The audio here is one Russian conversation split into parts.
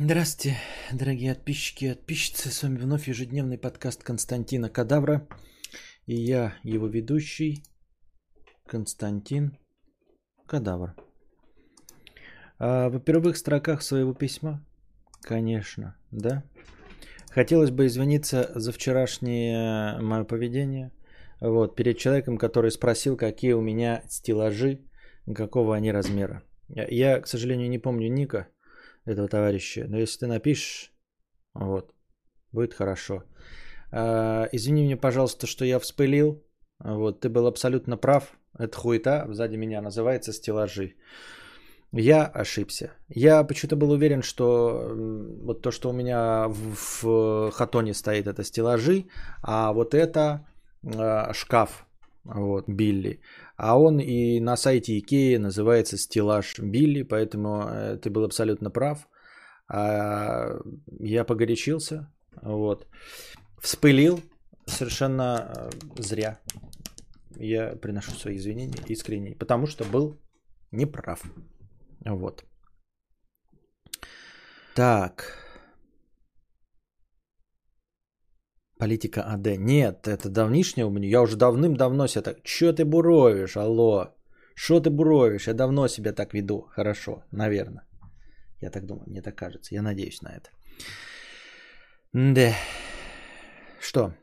Здравствуйте, дорогие подписчики и подписчицы. С вами вновь ежедневный подкаст Константина Кадавра. И я, его ведущий, Константин Кадавр. Во первых строках своего письма, конечно, да. Хотелось бы извиниться за вчерашнее мое поведение. Вот, перед человеком, который спросил, какие у меня стеллажи, какого они размера. Я, к сожалению, не помню ника этого товарища. Но если ты напишешь, вот, будет хорошо. Извини меня, пожалуйста, что я вспылил. Вот, ты был абсолютно прав. Это хуета, сзади меня называется стеллажи. Я ошибся. Я почему-то был уверен, что вот то, что у меня в хатоне стоит, это стеллажи, а вот это шкаф, вот, Билли. А он и на сайте Икеи называется стеллаж Билли, поэтому ты был абсолютно прав. Я погорячился, вот. Вспылил совершенно зря. Я приношу свои извинения искренне, потому что был неправ. Вот. Так. Политика АД. Нет, это давнишнее у меня. Я уже давным-давно себя так... Чё ты буровишь, алло? Что ты буровишь? Я давно себя так веду. Хорошо, наверное. Я так думаю, мне так кажется. Я надеюсь на это. Да. Что?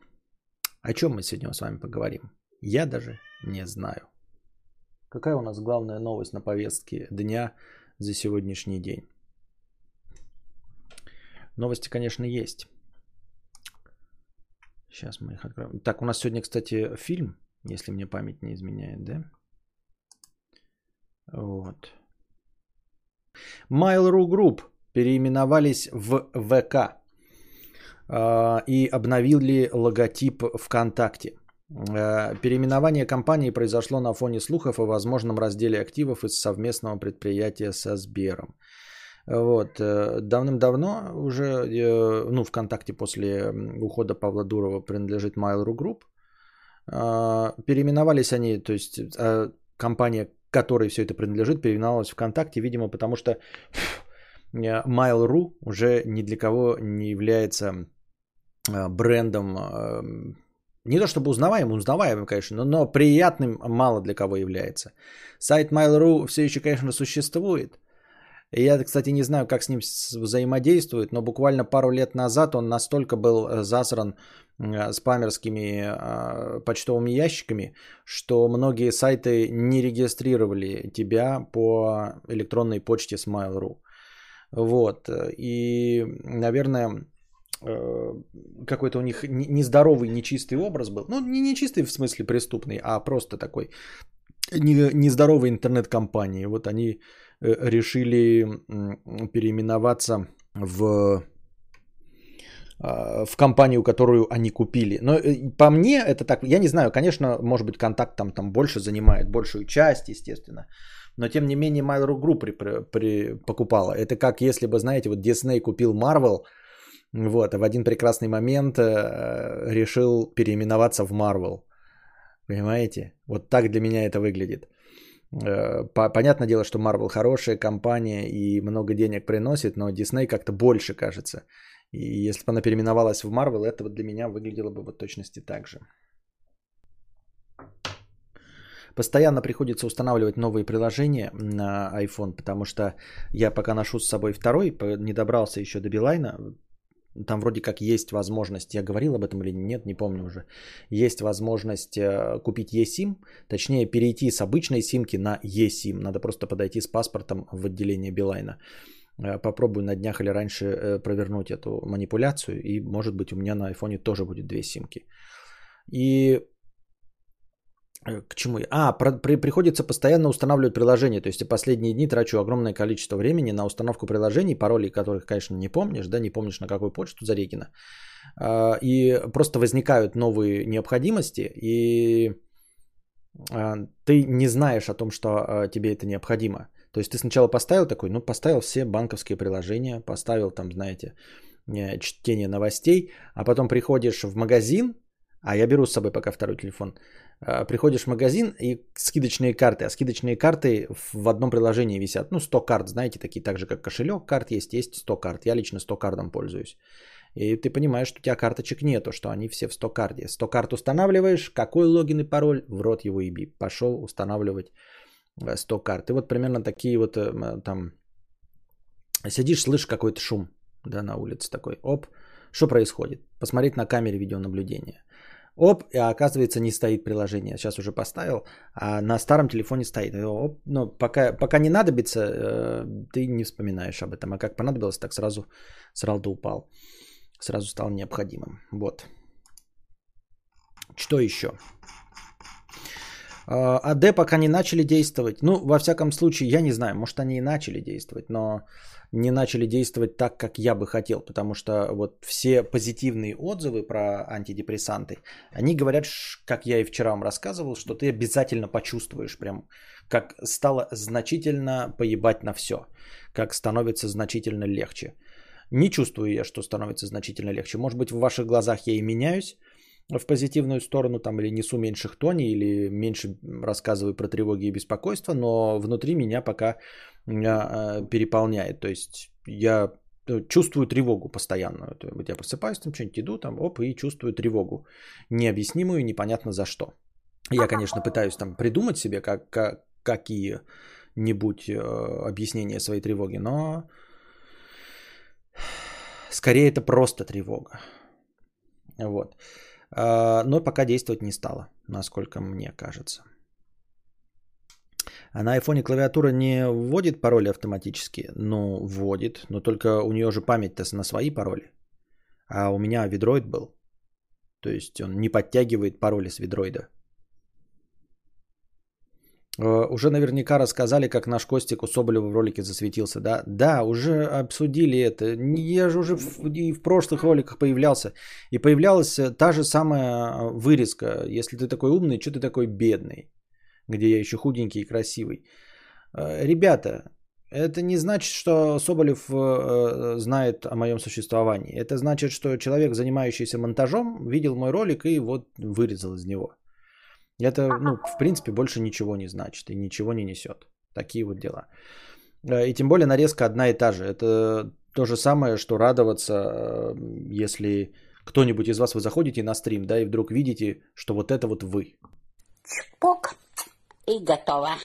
О чем мы сегодня с вами поговорим? Я даже не знаю. Какая у нас главная новость на повестке дня за сегодняшний день? Новости, конечно, есть. Сейчас мы их откроем. Так, у нас сегодня, кстати, фильм, если мне память не изменяет, да? Вот. Mail.ru Group переименовались в ВК и обновили логотип ВКонтакте. Переименование компании произошло на фоне слухов о возможном разделе активов из совместного предприятия со Сбером. Вот. Давным-давно уже, ну, ВКонтакте после ухода Павла Дурова принадлежит Mail.ru Group. Переименовались они, то есть компания, которой все это принадлежит, переименовалась ВКонтакте, видимо, потому что Mail.ru уже ни для кого не является брендом. Не то чтобы узнаваемым, конечно, но приятным мало для кого является. Сайт Mail.ru все еще, конечно, существует. Я, кстати, не знаю, как с ним взаимодействует, но буквально пару лет назад он настолько был засран спамерскими почтовыми ящиками, что многие сайты не регистрировали тебя по электронной почте с Mail.ru. Вот. И, наверное... какой-то у них нездоровый, нечистый образ был. Ну, не нечистый в смысле преступный, а просто такой нездоровой интернет-компании. Вот они решили переименоваться в компанию, которую они купили. Но по мне это так, я не знаю, конечно, может быть, контакт там больше занимает, большую часть, естественно. Но, тем не менее, Mail.ru Group покупала. Это как если бы, знаете, вот Disney купил Marvel, вот, а в один прекрасный момент решил переименоваться в Marvel. Понимаете? Вот так для меня это выглядит. Понятное дело, что Marvel хорошая компания и много денег приносит, но Disney как-то больше, кажется. И если бы она переименовалась в Marvel, это вот для меня выглядело бы в точности так же. Постоянно приходится устанавливать новые приложения на iPhone, потому что я пока ношу с собой второй, не добрался еще до Билайна. Там вроде как есть возможность, я говорил об этом или нет, не помню уже. Есть возможность купить eSIM, точнее перейти с обычной симки на eSIM. Надо просто подойти с паспортом в отделение Билайна. Попробую на днях или раньше провернуть эту манипуляцию. И может быть у меня на айфоне тоже будет две симки. И к чему я? Приходится постоянно устанавливать приложения. То есть я последние дни трачу огромное количество времени на установку приложений, паролей которых, конечно, не помнишь, да, не помнишь, на какую почту зарегина. И просто возникают новые необходимости, и ты не знаешь о том, что тебе это необходимо. То есть ты сначала поставил такой, ну, поставил все банковские приложения, поставил там, знаете, чтение новостей, а потом приходишь в магазин, А я беру с собой пока второй телефон. Приходишь в магазин и скидочные карты. А скидочные карты в одном приложении висят. Ну, 100 карт, знаете, такие так же, как кошелек. Карт есть 100 карт. Я лично 100 картом пользуюсь. И ты понимаешь, что у тебя карточек нету, что они все в 100 карте. 100 карт устанавливаешь, какой логин и пароль, в рот его еби. Пошел устанавливать 100 карт. И вот примерно такие вот там... Сидишь, слышишь какой-то шум, да, на улице такой. Оп, что происходит? Посмотреть на камере видеонаблюдения. Оп, и оказывается, не стоит приложение. Сейчас уже поставил, а на старом телефоне стоит. Оп, но пока не надобится, ты не вспоминаешь об этом. А как понадобилось, так сразу да упал. Сразу стал необходимым. Вот. Что еще? АД пока не начали действовать. Ну, во всяком случае, я не знаю. Может, они и начали действовать, но не начали действовать так, как я бы хотел. Потому что вот все позитивные отзывы про антидепрессанты, они говорят, как я и вчера вам рассказывал, что ты обязательно почувствуешь прям, как стало значительно поебать на все. Как становится значительно легче. Не чувствую я, что становится значительно легче. Может быть, в ваших глазах я и меняюсь в позитивную сторону, там, или несу меньше хтони, или меньше рассказываю про тревоги и беспокойство, но внутри меня пока переполняет. То есть я чувствую тревогу постоянно. Вот я просыпаюсь, там что-нибудь иду, там, оп, и чувствую тревогу. Необъяснимую, непонятно за что. Я, конечно, пытаюсь там придумать себе какие-нибудь объяснения своей тревоги, но скорее это просто тревога. Вот. Но пока действовать не стало, насколько мне кажется. А на айфоне клавиатура не вводит пароли автоматически? Ну, вводит, но только у нее же память-то на свои пароли. А у меня ведроид был. То есть он не подтягивает пароли с ведроида. Уже наверняка рассказали, как наш Костик у Соболева в ролике засветился, да? Да, уже обсудили это. Я же уже и в прошлых роликах появлялся. И появлялась та же самая вырезка. Если ты такой умный, что ты такой бедный? Где я еще худенький и красивый. Ребята, это не значит, что Соболев знает о моем существовании. Это значит, что человек, занимающийся монтажом, видел мой ролик и вот вырезал из него. Это, ну, в принципе, больше ничего не значит и ничего не несет. Такие вот дела. И тем более нарезка одна и та же. Это то же самое, что радоваться, если кто-нибудь из вас, вы заходите на стрим, да, и вдруг видите, что вот это вот вы. Чпок и готово.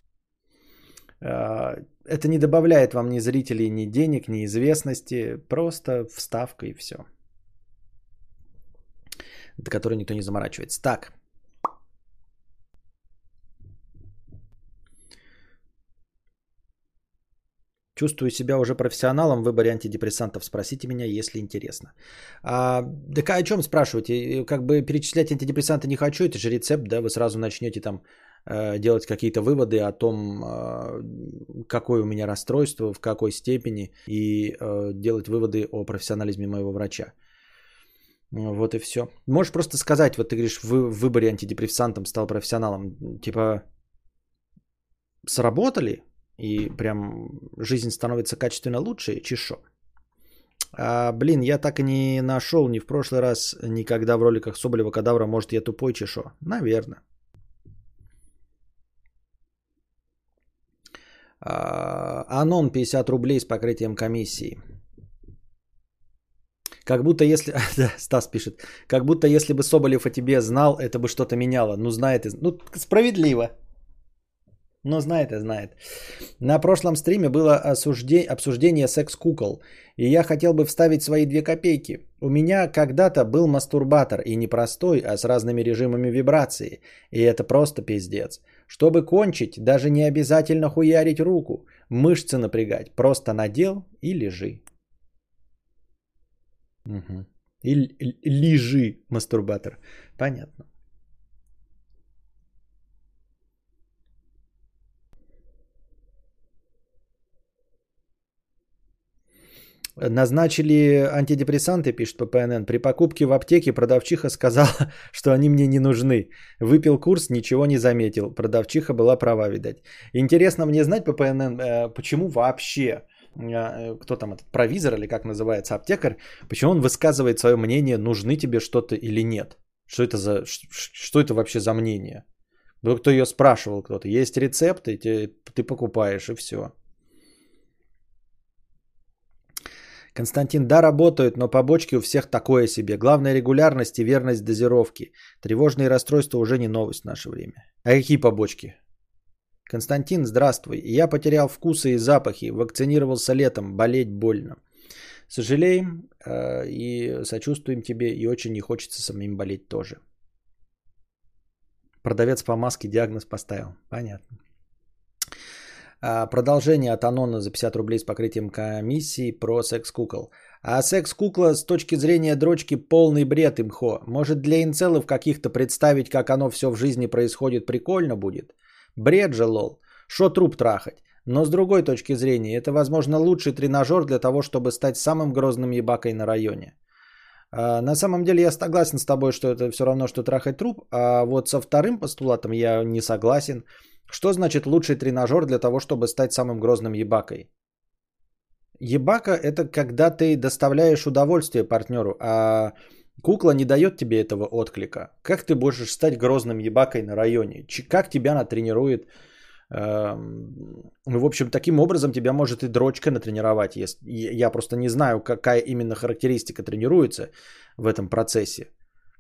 Это не добавляет вам ни зрителей, ни денег, ни известности. Просто вставка и все. До которой никто не заморачивается. Так. Чувствую себя уже профессионалом в выборе антидепрессантов. Спросите меня, если интересно. Так о чем спрашиваете? Как бы перечислять антидепрессанты не хочу. Это же рецепт, да? Вы сразу начнете там делать какие-то выводы о том, какое у меня расстройство, в какой степени. И делать выводы о профессионализме моего врача. Вот и все. Можешь просто сказать, вот ты говоришь, в выборе антидепрессантом стал профессионалом. Типа, сработали? И прям жизнь становится качественно лучше, чешу. Блин, я так и не нашел ни в прошлый раз, ни когда в роликах Соболева Кадавра, может, я тупой, чешу. Наверное. Анон 50 рублей с покрытием комиссии. Как будто если... Стас пишет. Как будто если бы Соболев о тебе знал, это бы что-то меняло. Ну, знает и... Ну, справедливо. Но знает и знает. На прошлом стриме было обсуждение секс-кукол. И я хотел бы вставить свои 2 копейки. У меня когда-то был мастурбатор. И не простой, а с разными режимами вибрации. И это просто пиздец. Чтобы кончить, даже не обязательно хуярить руку. Мышцы напрягать. Просто надел и лежи. Угу. И лежи, мастурбатор. Понятно. Назначили антидепрессанты, пишет ППНН. При покупке в аптеке продавчиха сказала, что они мне не нужны. Выпил курс, ничего не заметил. Продавчиха была права, видать. Интересно мне знать, ППНН, почему вообще, кто там этот провизор или как называется, аптекарь, почему он высказывает свое мнение, нужны тебе что-то или нет. Что это вообще за мнение? Вдруг кто ее спрашивал кто-то. Есть рецепты, ты покупаешь и все. Константин, да, работают, но по бочке у всех такое себе. Главное регулярность и верность дозировки. Тревожные расстройства уже не новость в наше время. А какие побочки? Константин, здравствуй. Я потерял вкусы и запахи. Вакцинировался летом. Болеть больно. Сожалеем и сочувствуем тебе. И очень не хочется самим болеть тоже. Продавец по маске диагноз поставил. Понятно. Продолжение от Анона за 50 рублей с покрытием комиссии про секс-кукол. А секс-кукла с точки зрения дрочки полный бред и мхо. Может для инцелов каких-то представить, как оно все в жизни происходит, прикольно будет? Бред же, лол. Шо труп трахать? Но с другой точки зрения, это, возможно, лучший тренажер для того, чтобы стать самым грозным ебакой на районе. На самом деле я согласен с тобой, что это все равно, что трахать труп. А вот со вторым постулатом я не согласен. Что значит лучший тренажер для того, чтобы стать самым грозным ебакой? Ебака – это когда ты доставляешь удовольствие партнеру, а кукла не дает тебе этого отклика. Как ты можешь стать грозным ебакой на районе? Как тебя натренирует? В общем, таким образом тебя может и дрочка натренировать. Я просто не знаю, какая именно характеристика тренируется в этом процессе.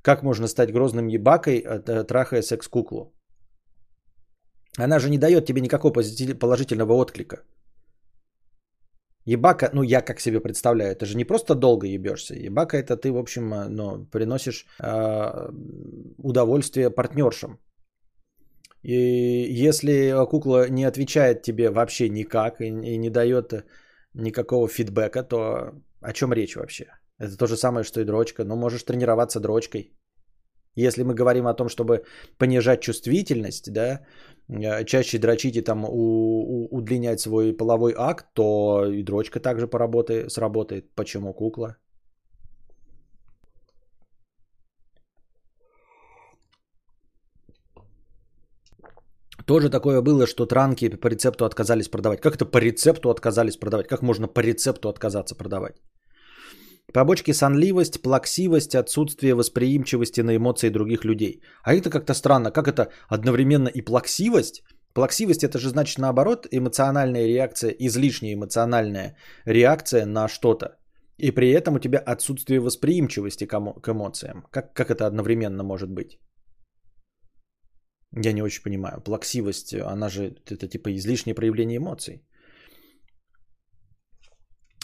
Как можно стать грозным ебакой, трахая секс-куклу? Она же не дает тебе никакого положительного отклика. Ебака, ну я как себе представляю, это же не просто долго ебешься. Ебака это ты, в общем, ну, приносишь удовольствие партнершам. И если кукла не отвечает тебе вообще никак и не дает никакого фидбэка, то о чем речь вообще? Это то же самое, что и дрочка. Но можешь тренироваться дрочкой. Если мы говорим о том, чтобы понижать чувствительность, да, чаще дрочить и там удлинять свой половой акт, то и дрочка также сработает. Почему кукла? Тоже такое было, что транки по рецепту отказались продавать. Как это по рецепту отказались продавать? Как можно по рецепту отказаться продавать? Побочки: сонливость, плаксивость, отсутствие восприимчивости на эмоции других людей. А это как-то странно. Как это одновременно и плаксивость? Плаксивость это же значит наоборот эмоциональная реакция, излишняя эмоциональная реакция на что-то. И при этом у тебя отсутствие восприимчивости к эмоциям. Как это одновременно может быть? Я не очень понимаю. Плаксивость, она же это типа излишнее проявление эмоций.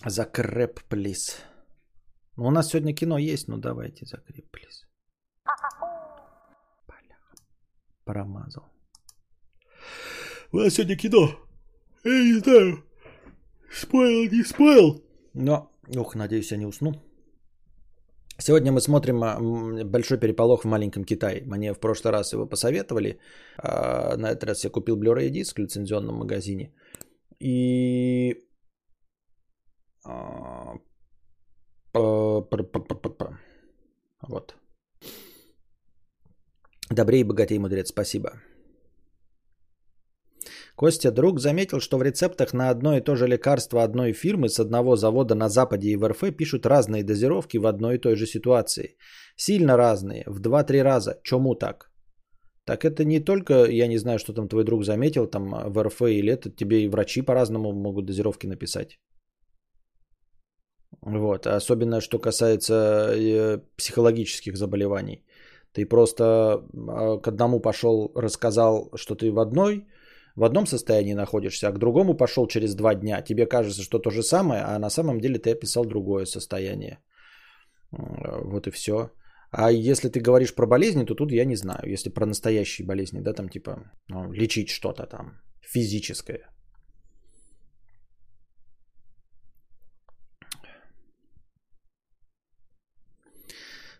Закреп, плиз. Ну, у нас сегодня кино есть, ну давайте закреп, плиз. Промазал. У нас сегодня кино. Я не знаю, спойл, не спойл. Но, надеюсь, я не усну. Сегодня мы смотрим «Большой переполох в маленьком Китае». Мне в прошлый раз его посоветовали. На этот раз я купил Blu-ray диск в лицензионном магазине. И... Вот. Добрей, богатей, мудрец. Спасибо. Костя, друг, заметил, что в рецептах на одно и то же лекарство одной фирмы с одного завода на Западе и в РФ пишут разные дозировки в одной и той же ситуации. Сильно разные, в 2-3 раза. Чему так? Так это не только, я не знаю, что там твой друг заметил, там в РФ или это, тебе и врачи по-разному могут дозировки написать. Вот, особенно что касается психологических заболеваний. Ты просто к одному пошел, рассказал, что ты в одном состоянии находишься, а к другому пошел через 2 дня. Тебе кажется, что то же самое, а на самом деле ты описал другое состояние. Вот и все. А если ты говоришь про болезни, то тут я не знаю. Если про настоящие болезни, да, там типа ну, лечить что-то там физическое.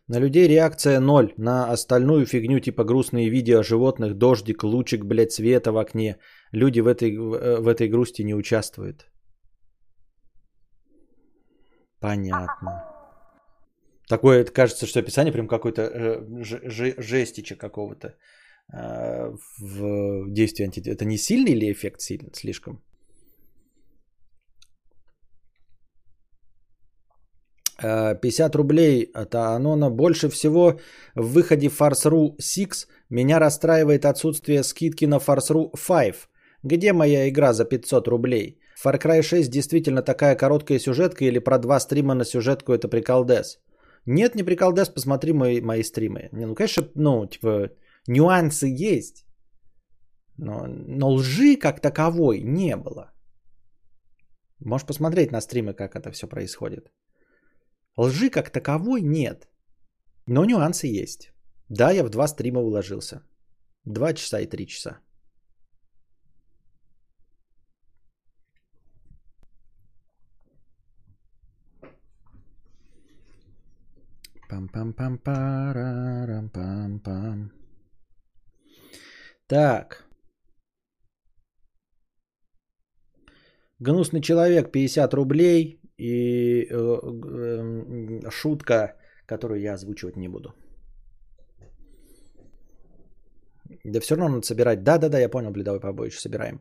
На людей реакция 0, на остальную фигню типа грустные видео животных, дождик, лучик, блядь, света в окне. Люди в этой грусти не участвуют. Понятно. Такое кажется, что описание прям какой-то жестича какого-то в действии антидепрессантов. Это не сильный ли эффект? Сильно, слишком. 50 рублей от Анона. Больше всего в выходе Far Cry 6 меня расстраивает отсутствие скидки на Far Cry 5. Где моя игра за 500 рублей? Far Cry 6 действительно такая короткая сюжетка или про два стрима на сюжетку это приколдес? Нет, не приколдес, посмотри мои стримы. Не, ну, конечно, ну, типа, нюансы есть. Но лжи как таковой не было. Можешь посмотреть на стримы, как это все происходит. Лжи как таковой нет. Но нюансы есть. Да, я в два стрима уложился. 2 часа и 3 часа. Пам-пам-пам-парам-пам-пам. Так. Гнусный человек, 50 рублей. И шутка, которую я озвучивать не буду. Да все равно надо собирать. Да, я понял, бледовой побоище, собираем.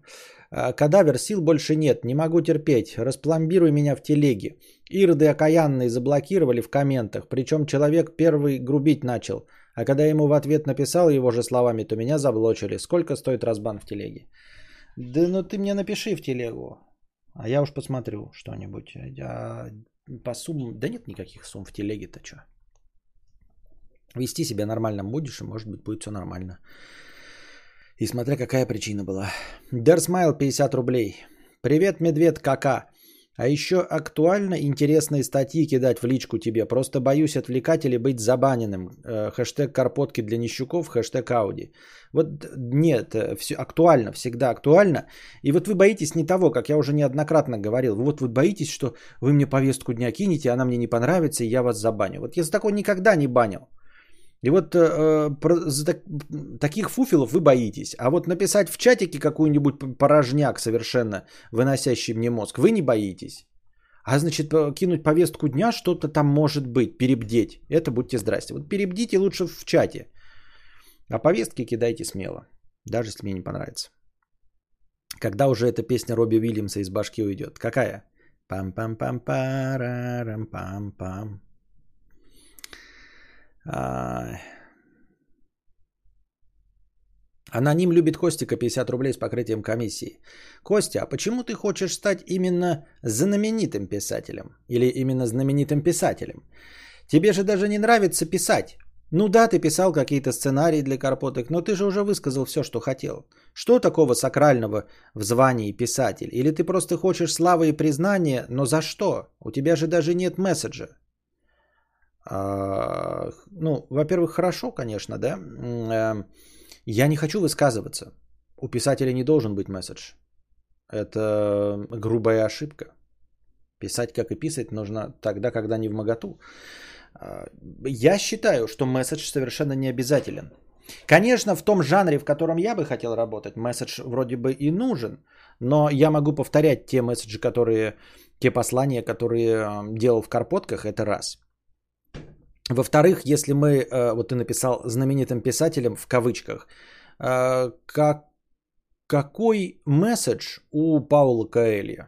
Кадавер, сил больше нет, не могу терпеть. Распломбируй меня в телеге. Ирды окаянные заблокировали в комментах. Причем человек первый грубить начал. А когда ему в ответ написал его же словами, то меня заблочили. Сколько стоит разбан в телеге? Да ну ты мне напиши в телегу. А я уж посмотрю что-нибудь. Я по суммам... Да нет никаких сумм в телеге-то что. Вести себя нормально будешь, и может быть будет все нормально. И смотря какая причина была. Дерсмайл, 50 рублей. Привет, медведь кака. А еще актуально интересные статьи кидать в личку тебе. Просто боюсь отвлекать или быть забаненным. Хэштег карпотки для нищуков, хэштег ауди. Вот нет, все актуально, всегда актуально. И вот вы боитесь не того, как я уже неоднократно говорил. Вот вы боитесь, что вы мне повестку дня кинете, она мне не понравится, и я вас забаню. Вот я за такое никогда не банил. И вот таких фуфелов вы боитесь. А вот написать в чатике какой-нибудь порожняк совершенно, выносящий мне мозг, вы не боитесь. А значит, кинуть повестку дня что-то там может быть, перебдеть. Это будьте здрасте. Вот перебдите лучше в чате. А повестки кидайте смело. Даже если мне не понравится. Когда уже эта песня Робби Уильямса из башки уйдет? Какая? Пам-пам-пам-парам-пам-пам. Аноним любит Костика, 50 рублей с покрытием комиссии. Костя, а почему ты хочешь стать именно знаменитым писателем? Или именно знаменитым писателем? Тебе же даже не нравится писать. Ну да, ты писал какие-то сценарии для карпоток, но ты же уже высказал все, что хотел. Что такого сакрального в звании писатель? Или ты просто хочешь славы и признания, но за что? У тебя же даже нет месседжа. Ну, во-первых, хорошо, конечно, да. Я не хочу высказываться. У писателя не должен быть месседж. Это грубая ошибка. Писать, как и писать, нужно тогда, когда не вмоготу. Я считаю, что месседж совершенно не обязателен. Конечно, в том жанре, в котором я бы хотел работать, месседж вроде бы и нужен. Но я могу повторять те месседжи, которые, те послания, которые делал в карпотках, это раз. Во-вторых, если мы, вот ты написал знаменитым писателем в кавычках, какой месседж у Паула Коэльо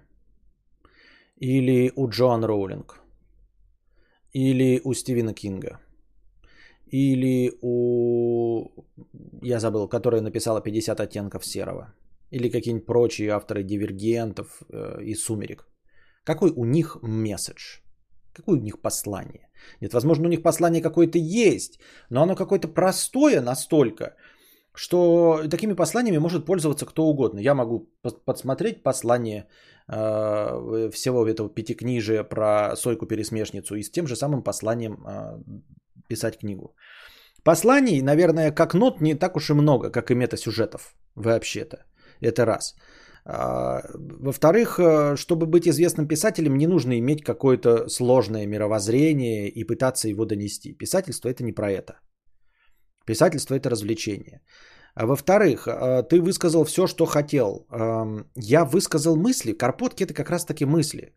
или у Джоан Роулинг или у Стивена Кинга или у, я забыл, которая написала 50 оттенков серого или какие-нибудь прочие авторы дивергентов и сумерек. Какой у них месседж? Какое у них послание? Нет, возможно, у них послание какое-то есть, но оно какое-то простое настолько, что такими посланиями может пользоваться кто угодно. Я могу подсмотреть послание всего этого пятикнижия про Сойку-Пересмешницу и с тем же самым посланием писать книгу. Посланий, наверное, как нот не так уж и много, как и метасюжетов вообще-то. Это раз. Во-вторых, чтобы быть известным писателем, не нужно иметь какое-то сложное мировоззрение и пытаться его донести. Писательство – это не про это. Писательство – это развлечение. Во-вторых, ты высказал все, что хотел. Я высказал мысли. Карпотки – это как раз-таки мысли.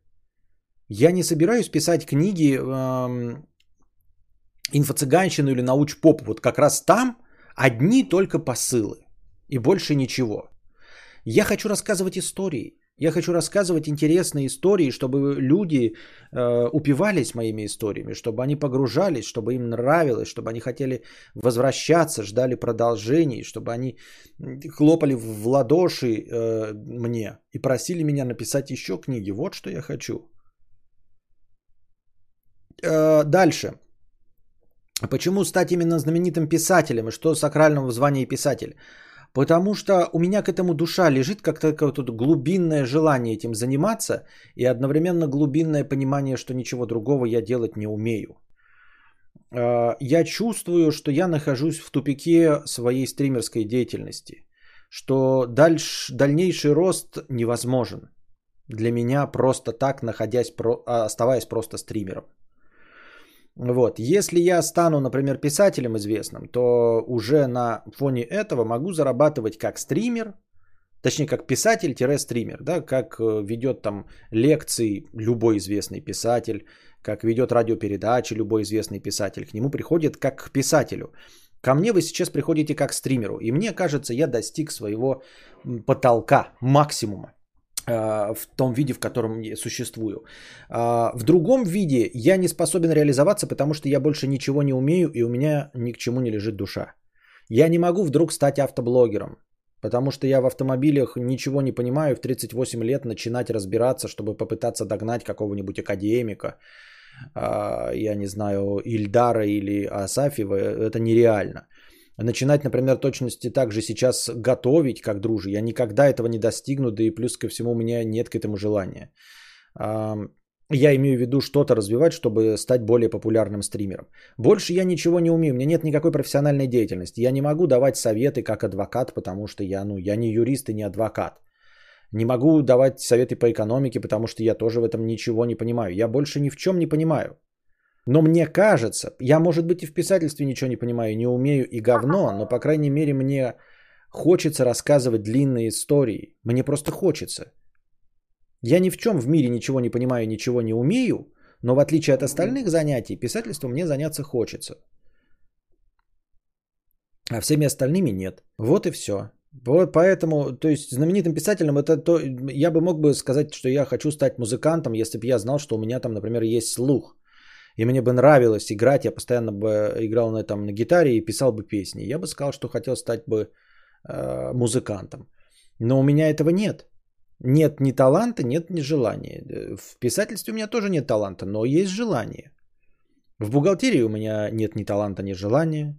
Я не собираюсь писать книги «Инфо-цыганщину» или «Науч-поп». Вот как раз там одни только посылы и больше ничего. Я хочу рассказывать истории. Я хочу рассказывать интересные истории, чтобы люди упивались моими историями, чтобы они погружались, чтобы им нравилось, чтобы они хотели возвращаться, ждали продолжений, чтобы они хлопали в ладоши мне и просили меня написать еще книги. Вот что я хочу. Дальше. Почему стать именно знаменитым писателем и что сакрального в звании писатель? Потому что у меня к этому душа лежит, как какое-то глубинное желание этим заниматься и одновременно глубинное понимание, что ничего другого я делать не умею. Я чувствую, что я нахожусь в тупике своей стримерской деятельности, что дальнейший рост невозможен для меня просто так, оставаясь просто стримером. Вот. Если я стану, например, писателем известным, то уже на фоне этого могу зарабатывать как стример, точнее как писатель-стример, да, как ведет там лекции любой известный писатель, как ведет радиопередачи любой известный писатель, к нему приходит как к писателю. Ко мне вы сейчас приходите как к стримеру, и мне кажется, я достиг своего потолка, максимума. В том виде, в котором я существую. В другом виде я не способен реализоваться, потому что я больше ничего не умею, и у меня ни к чему не лежит душа. Я не могу вдруг стать автоблогером, потому что я в автомобилях ничего не понимаю, в 38 лет начинать разбираться, чтобы попытаться догнать какого-нибудь академика, я не знаю, Ильдара или Асафьева, это нереально. Начинать, например, точности также сейчас готовить, как дружи. Я никогда этого не достигну, да и плюс ко всему у меня нет к этому желания. Я имею в виду что-то развивать, чтобы стать более популярным стримером. Больше я ничего не умею, у меня нет никакой профессиональной деятельности. Я не могу давать советы как адвокат, потому что я не юрист и не адвокат. Не могу давать советы по экономике, потому что я тоже в этом ничего не понимаю. Я больше ни в чем не понимаю. Но мне кажется, я, может быть, и в писательстве ничего не понимаю, не умею и говно, но, по крайней мере, мне хочется рассказывать длинные истории. Мне просто хочется. Я ни в чем в мире ничего не понимаю, ничего не умею, но в отличие от остальных занятий, писательством мне заняться хочется. А всеми остальными нет. Вот и все. Поэтому, то есть, знаменитым писателем это то, я бы мог бы сказать, что я хочу стать музыкантом, если бы я знал, что у меня там, например, есть слух. И мне бы нравилось играть, я постоянно бы играл на гитаре и писал бы песни. Я бы сказал, что хотел стать бы музыкантом. Но у меня этого нет. Нет ни таланта, нет ни желания. В писательстве у меня тоже нет таланта, но есть желание. В бухгалтерии у меня нет ни таланта, ни желания.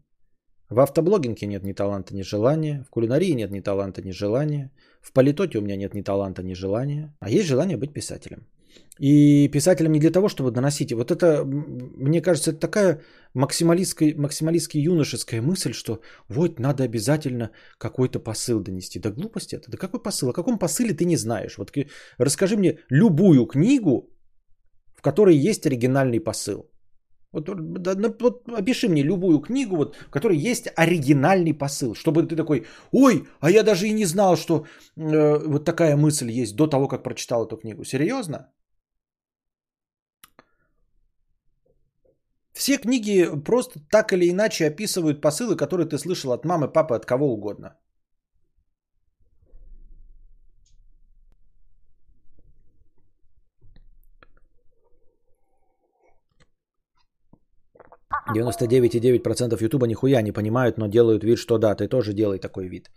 В автоблогинге нет ни таланта, ни желания. В кулинарии нет ни таланта, ни желания. В политоте у меня нет ни таланта, ни желания. А есть желание быть писателем. И писателям не для того, чтобы доносить. Вот это, мне кажется, это такая максималистски юношеская мысль, что вот надо обязательно какой-то посыл донести. Да глупость это. Да какой посыл? О каком посыле ты не знаешь? Вот расскажи мне любую книгу, в которой есть оригинальный посыл. Вот опиши мне любую книгу, вот, в которой есть оригинальный посыл. Чтобы ты такой, ой, а я даже и не знал, что вот такая мысль есть до того, как прочитал эту книгу. Серьезно? Все книги просто так или иначе описывают посылы, которые ты слышал от мамы, папы, от кого угодно. – 99,9% Ютуба нихуя не понимают, но делают вид, что да, ты тоже делай такой вид.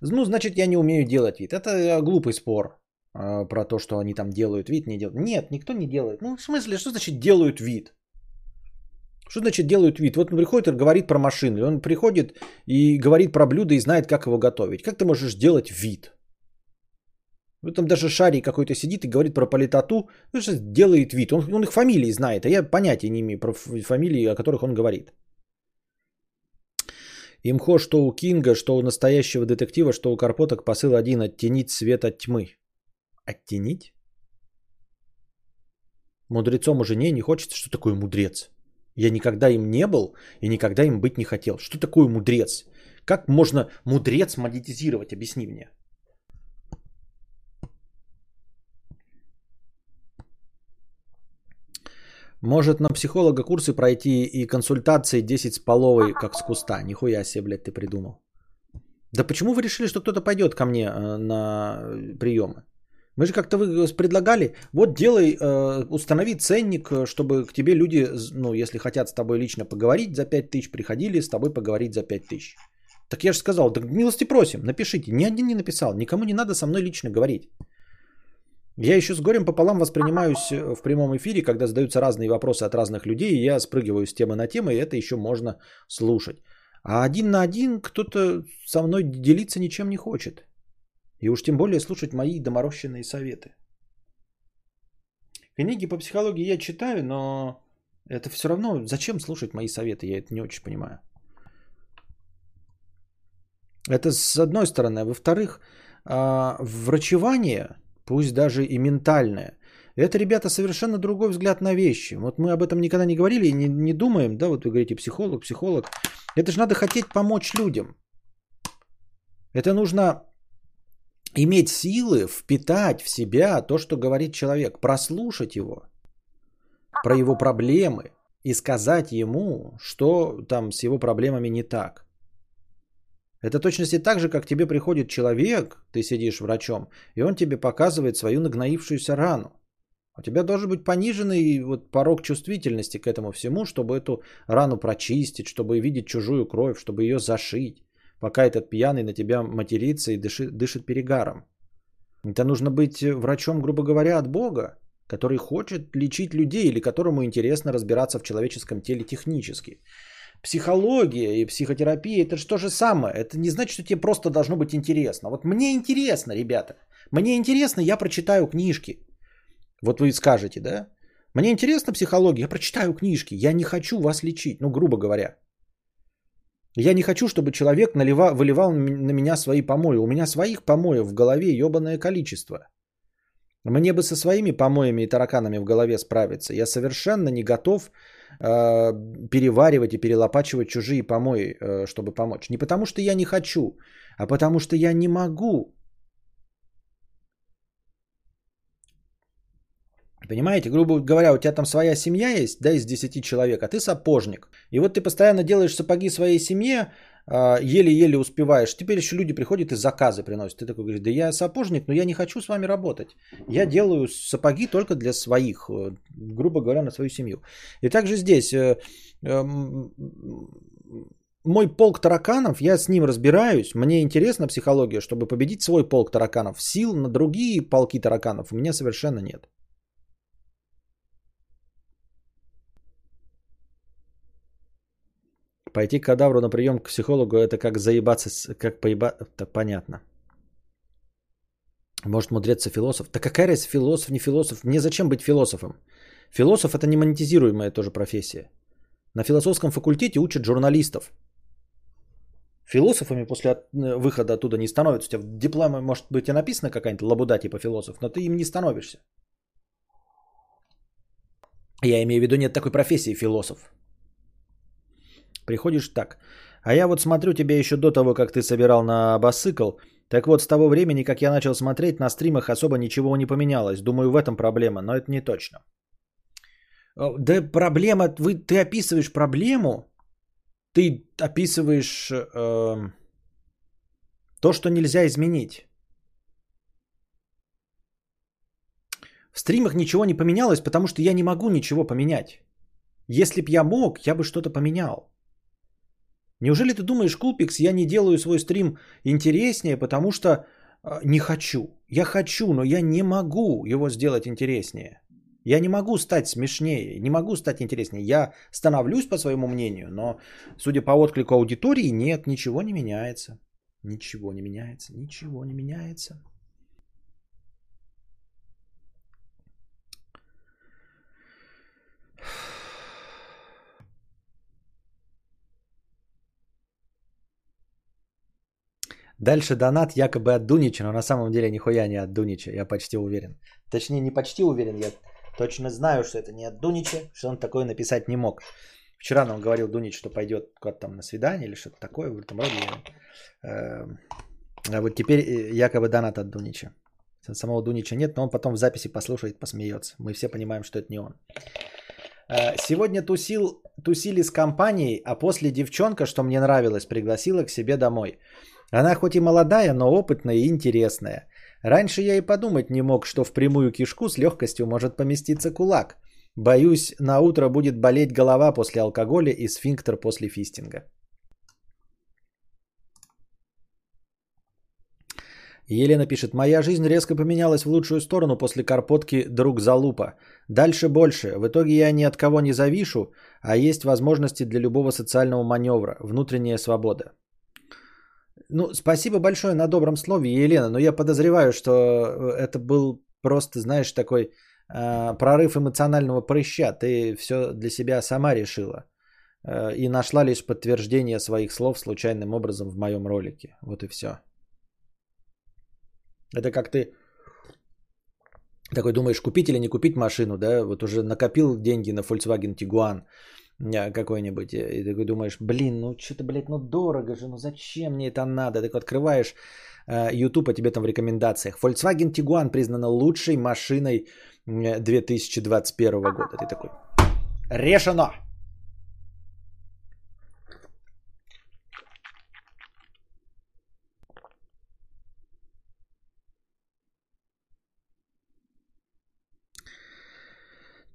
Ну, значит, я не умею делать вид. Это глупый спор про то, что они там делают вид, не делают. Нет, никто не делает. Ну, в смысле, что значит делают вид? Что значит делают вид? Вот он приходит и говорит про машины. Он приходит и говорит про блюдо и знает, как его готовить. Как ты можешь делать вид? Вот там даже Шарий какой-то сидит и говорит про политоту. Что делает вид? Он их фамилии знает, а я понятия не имею про фамилии, о которых он говорит. Имхо, что у Кинга, что у настоящего детектива, что у Карпоток посыл один – оттенить свет от тьмы. Оттенить? Мудрецом уже не хочется. Что такое мудрец? Я никогда им не был и никогда им быть не хотел. Что такое мудрец? Как можно мудрец монетизировать? Объясни мне. Может, на психолога курсы пройти и консультации 10 с половой, как с куста. Нихуя себе, блядь, ты придумал. Да почему вы решили, что кто-то пойдет ко мне на приемы? Мы же как-то вы предлагали, вот делай, установи ценник, чтобы к тебе люди, ну, если хотят с тобой лично поговорить за 5 тысяч, приходили с тобой поговорить за 5 тысяч. Так я же сказал, так милости просим, напишите. Ни один не написал, никому не надо со мной лично говорить. Я еще с горем пополам воспринимаюсь в прямом эфире, когда задаются разные вопросы от разных людей, и я спрыгиваю с темы на тему, и это еще можно слушать. А один на один кто-то со мной делиться ничем не хочет. И уж тем более слушать мои доморощенные советы. Книги по психологии я читаю, но это все равно... Зачем слушать мои советы? Я это не очень понимаю. Это с одной стороны. А во-вторых, врачевание, пусть даже и ментальное, это, ребята, совершенно другой взгляд на вещи. Вот мы об этом никогда не говорили и не думаем. Да, вот вы говорите психолог, психолог. Это же надо хотеть помочь людям. Это нужно... Иметь силы впитать в себя то, что говорит человек, прослушать его, про его проблемы и сказать ему, что там с его проблемами не так. Это точности так же, как тебе приходит человек, ты сидишь врачом, и он тебе показывает свою нагноившуюся рану. У тебя должен быть пониженный вот порог чувствительности к этому всему, чтобы эту рану прочистить, чтобы видеть чужую кровь, чтобы ее зашить. Пока этот пьяный на тебя матерится и дышит перегаром. Это нужно быть врачом, грубо говоря, от Бога, который хочет лечить людей или которому интересно разбираться в человеческом теле технически. Психология и психотерапия – это же то же самое. Это не значит, что тебе просто должно быть интересно. Вот мне интересно, ребята. Мне интересно, я прочитаю книжки. Вот вы скажете, да? Мне интересно психология, я прочитаю книжки. Я не хочу вас лечить, ну, грубо говоря. Я не хочу, чтобы человек выливал на меня свои помои. У меня своих помоев в голове ебаное количество. Мне бы со своими помоями и тараканами в голове справиться. Я совершенно не готов переваривать и перелопачивать чужие помои, чтобы помочь. Не потому что я не хочу, а потому что я не могу. Понимаете, грубо говоря, у тебя там своя семья есть, да, из 10 человек, а ты сапожник. И вот ты постоянно делаешь сапоги своей семье, еле-еле успеваешь. Теперь еще люди приходят и заказы приносят. Ты такой говоришь, да я сапожник, но я не хочу с вами работать. Я делаю сапоги только для своих, грубо говоря, на свою семью. И также здесь мой полк тараканов, я с ним разбираюсь. Мне интересна психология, чтобы победить свой полк тараканов. Сил на другие полки тараканов у меня совершенно нет. Пойти к кадавру на прием к психологу – это как заебаться, как поебаться. Да, понятно. Может, мудреца философ. Да какая разница, философ, не философ? Мне зачем быть философом? Философ – это немонетизируемая тоже профессия. На философском факультете учат журналистов. Философами после выхода оттуда не становятся. У тебя в дипломе, может быть, и написано какая-нибудь лабуда типа философ, но ты им не становишься. Я имею в виду, нет такой профессии философ. Приходишь так. А я вот смотрю тебя еще до того, как ты собирал на басыкл. Так вот, с того времени, как я начал смотреть, на стримах особо ничего не поменялось. Думаю, в этом проблема, но это не точно. Да проблема... Ты описываешь проблему. Ты описываешь то, что нельзя изменить. В стримах ничего не поменялось, потому что я не могу ничего поменять. Если б я мог, я бы что-то поменял. Неужели ты думаешь, Кулпикс, я не делаю свой стрим интереснее, потому что не хочу? Я хочу, но я не могу его сделать интереснее. Я не могу стать смешнее, не могу стать интереснее. Я становлюсь по своему мнению, но судя по отклику аудитории, нет, ничего не меняется. Ничего не меняется, ничего не меняется. Дальше донат якобы от Дунича, но на самом деле нихуя не от Дунича, я почти уверен. Точнее, не почти уверен, я точно знаю, что это не от Дунича, что он такое написать не мог. Вчера нам говорил Дунич, что пойдет куда-то там на свидание или что-то такое. В этом роде. А вот теперь якобы донат от Дунича. Самого Дунича нет, но он потом в записи послушает, посмеется. Мы все понимаем, что это не он. Сегодня тусили с компанией, а после девчонка, что мне нравилось, пригласила к себе домой. Она хоть и молодая, но опытная и интересная. Раньше я и подумать не мог, что в прямую кишку с легкостью может поместиться кулак. Боюсь, на утро будет болеть голова после алкоголя и сфинктер после фистинга. Елена пишет, моя жизнь резко поменялась в лучшую сторону после карпотки «Друг залупа». Дальше больше. В итоге я ни от кого не завишу, а есть возможности для любого социального маневра. Внутренняя свобода. Ну, спасибо большое на добром слове, Елена. Но я подозреваю, что это был просто, знаешь, такой прорыв эмоционального прыща. Ты все для себя сама решила. И нашла лишь подтверждение своих слов случайным образом в моем ролике. Вот и все. Это как ты такой думаешь, купить или не купить машину, да? Вот уже накопил деньги на Volkswagen Tiguan какой-нибудь. И такой думаешь, блин, ну что-то, блядь, ну дорого же, ну зачем мне это надо? Так открываешь YouTube, а тебе там в рекомендациях. Volkswagen Tiguan признана лучшей машиной 2021 года. Ты такой, решено!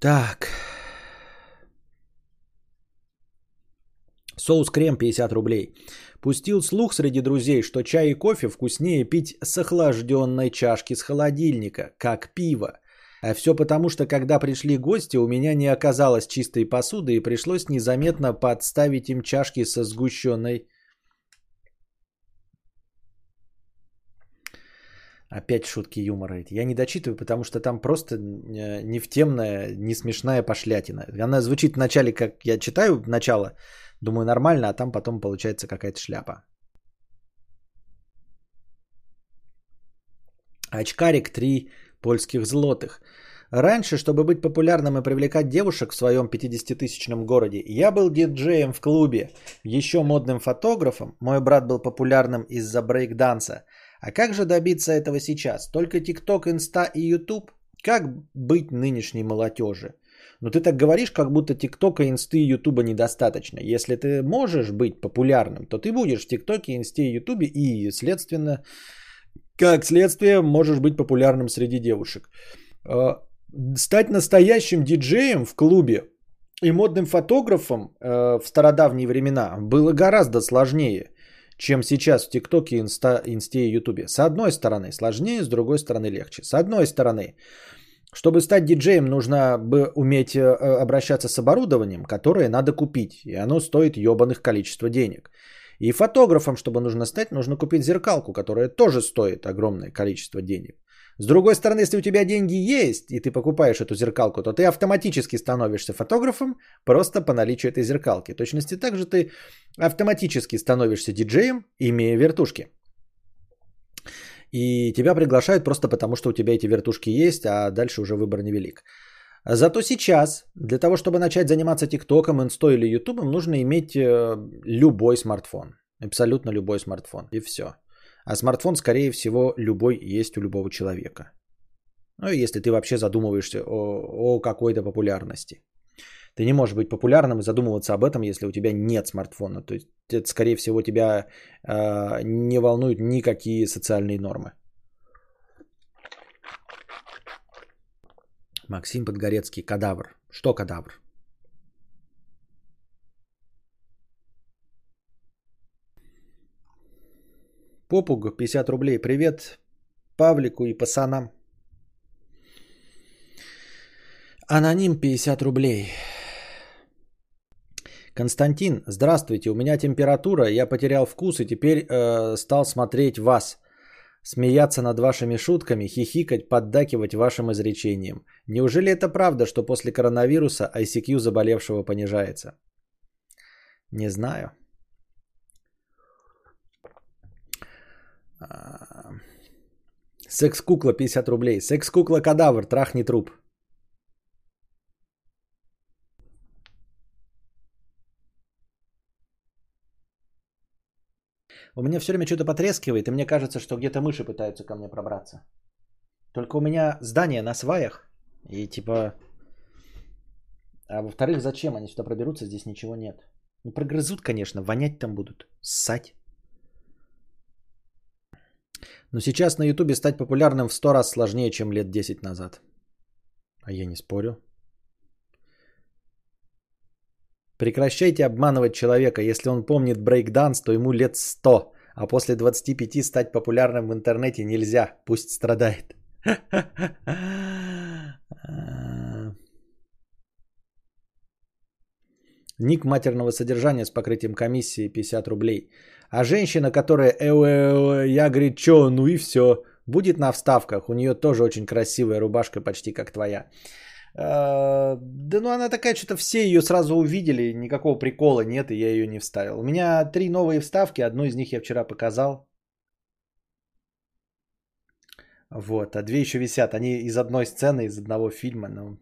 Так. Соус-крем 50 рублей. Пустил слух среди друзей, что чай и кофе вкуснее пить с охлажденной чашки с холодильника, как пиво. А все потому, что когда пришли гости, у меня не оказалось чистой посуды и пришлось незаметно подставить им чашки со сгущенной. Опять шутки юмора эти. Я не дочитываю, потому что там просто невтемная, не смешная пошлятина. Она звучит вначале, как я читаю начало, думаю, нормально, а там потом получается какая-то шляпа. Очкарик 3 польских злотых. Раньше, чтобы быть популярным и привлекать девушек в своем 50-тысячном городе, я был диджеем в клубе, еще модным фотографом. Мой брат был популярным из-за брейк-данса. А как же добиться этого сейчас? Только TikTok, Insta и YouTube? Как быть нынешней молодежи? Ну ты так говоришь, как будто TikTok, Insta и YouTube недостаточно. Если ты можешь быть популярным, то ты будешь в TikTok, Insta и YouTube и, следственно, как следствие, можешь быть популярным среди девушек. Стать настоящим диджеем в клубе и модным фотографом в стародавние времена было гораздо сложнее, чем сейчас в ТикТоке, Инсте и Ютубе. С одной стороны сложнее, с другой стороны легче. С одной стороны, чтобы стать диджеем, нужно бы уметь обращаться с оборудованием, которое надо купить, и оно стоит ебаных количество денег. И фотографом, чтобы нужно стать, нужно купить зеркалку, которая тоже стоит огромное количество денег. С другой стороны, если у тебя деньги есть, и ты покупаешь эту зеркалку, то ты автоматически становишься фотографом просто по наличию этой зеркалки. В точности так же ты автоматически становишься диджеем, имея вертушки. И тебя приглашают просто потому, что у тебя эти вертушки есть, а дальше уже выбор невелик. Зато сейчас, для того, чтобы начать заниматься ТикТоком, Инстой или Ютубом, нужно иметь любой смартфон. Абсолютно любой смартфон. И все. А смартфон, скорее всего, любой есть у любого человека. Ну, если ты вообще задумываешься о какой-то популярности. Ты не можешь быть популярным и задумываться об этом, если у тебя нет смартфона. То есть, это, скорее всего, тебя не волнуют никакие социальные нормы. Максим Подгорецкий. Кадавр. Что кадавр? Попуг, 50 рублей. Привет Павлику и пацанам. Аноним, 50 рублей. Константин, здравствуйте. У меня температура, я потерял вкус и теперь стал смотреть вас. Смеяться над вашими шутками, хихикать, поддакивать вашим изречениям. Неужели это правда, что после коронавируса ICQ заболевшего понижается? Не знаю. Секс-кукла 50 рублей. Секс-кукла кадавр, трахни труп. У меня все время что-то потрескивает, и мне кажется, что где-то мыши пытаются ко мне пробраться. Только у меня здание на сваях, и типа... А во-вторых, зачем они сюда проберутся, здесь ничего нет. Ну, прогрызут, конечно, вонять там будут, ссать. Но сейчас на Ютубе стать популярным в 100 раз сложнее, чем лет 10 назад. А я не спорю. Прекращайте обманывать человека. Если он помнит брейкданс, то ему лет 100. А после 25 стать популярным в интернете нельзя. Пусть страдает. Ник матерного содержания с покрытием комиссии 50 рублей. А женщина, которая я горячо, ну и все, будет на вставках. У нее тоже очень красивая рубашка, почти как твоя. Да ну она такая, что-то все ее сразу увидели, никакого прикола нет, и я ее не вставил. У меня 3 новые вставки, одну из них я вчера показал. Вот, а 2 еще висят. Они из одной сцены, из одного фильма. Но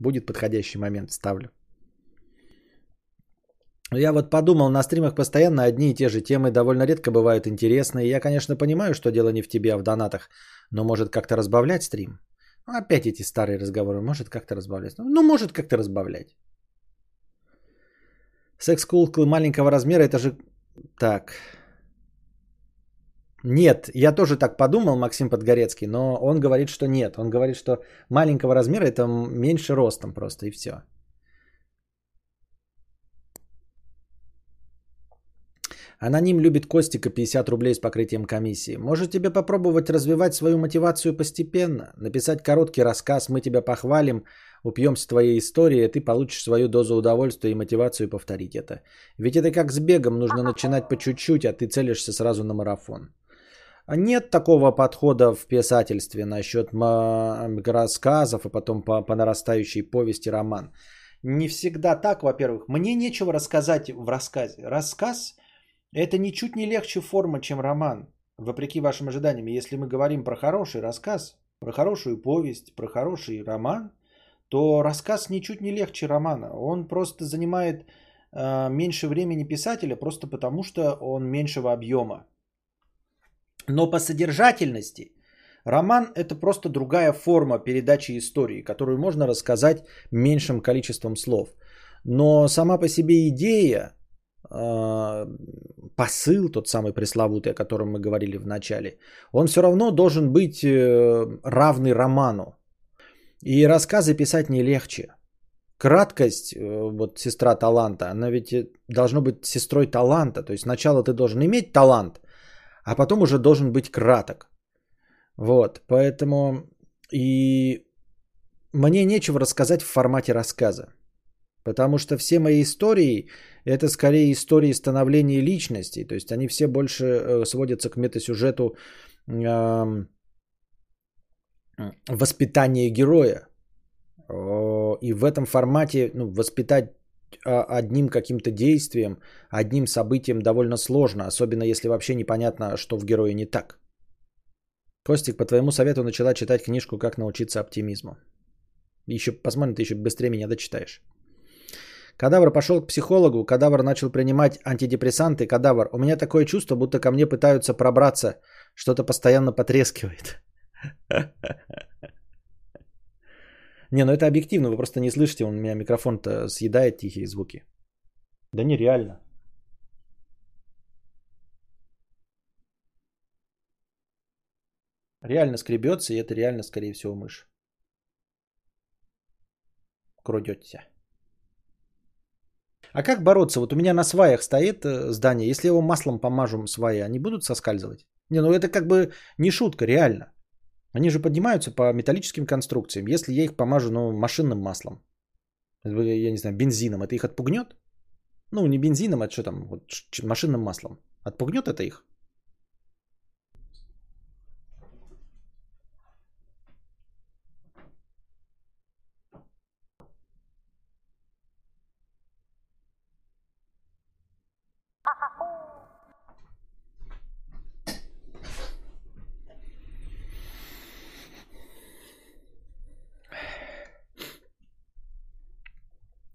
будет подходящий момент, вставлю. Я вот подумал, на стримах постоянно одни и те же темы довольно редко бывают интересные. Я, конечно, понимаю, что дело не в тебе, а в донатах. Но может как-то разбавлять стрим? Опять эти старые разговоры. Может как-то разбавлять? Ну, может как-то разбавлять. Секс-куклы маленького размера, это же... Так. Нет, я тоже так подумал, Максим Подгорецкий, но он говорит, что нет. Он говорит, что маленького размера это меньше ростом просто, и все. Аноним любит Костика, 50 рублей с покрытием комиссии. Может тебе попробовать развивать свою мотивацию постепенно? Написать короткий рассказ, мы тебя похвалим, упьемся с твоей историей, ты получишь свою дозу удовольствия и мотивацию повторить это. Ведь это как с бегом, нужно начинать по чуть-чуть, а ты целишься сразу на марафон. Нет такого подхода в писательстве насчет рассказов, а потом по нарастающей повести роман. Не всегда так, во-первых. Мне нечего рассказать в рассказе. Рассказ... Это ничуть не легче форма, чем роман, вопреки вашим ожиданиям. Если мы говорим про хороший рассказ, про хорошую повесть, про хороший роман, то рассказ ничуть не легче романа. Он просто занимает меньше времени писателя, просто потому что он меньшего объема. Но по содержательности роман – это просто другая форма передачи истории, которую можно рассказать меньшим количеством слов. Но сама по себе идея, посыл, тот самый пресловутый, о котором мы говорили в начале, он все равно должен быть равный роману. И рассказы писать не легче. Краткость, вот сестра таланта, она ведь должна быть сестрой таланта. То есть сначала ты должен иметь талант, а потом уже должен быть краток. Вот, поэтому и мне нечего рассказать в формате рассказа. Потому что все мои истории – это скорее истории становления личностей. То есть они все больше сводятся к метасюжету воспитания героя. И в этом формате воспитать одним каким-то действием, одним событием довольно сложно. Особенно если вообще непонятно, что в герое не так. Костик, по твоему совету начала читать книжку «Как научиться оптимизму». Еще, посмотрим, ты еще быстрее меня дочитаешь. Кадавр пошел к психологу, Кадавр начал принимать антидепрессанты. Кадавр, у меня такое чувство, будто ко мне пытаются пробраться. Что-то постоянно потрескивает. Не, ну это объективно, вы просто не слышите, у меня микрофон-то съедает тихие звуки. Да нереально. Реально скребется, и это реально, скорее всего, мышь. Крудется. А как бороться? Вот у меня на сваях стоит здание. Если его маслом помажу сваи, они будут соскальзывать? Не, ну это как бы не шутка, реально. Они же поднимаются по металлическим конструкциям. Если я их помажу машинным маслом, я не знаю, бензином, это их отпугнет? Ну, не бензином, а что там, вот, машинным маслом. Отпугнет это их?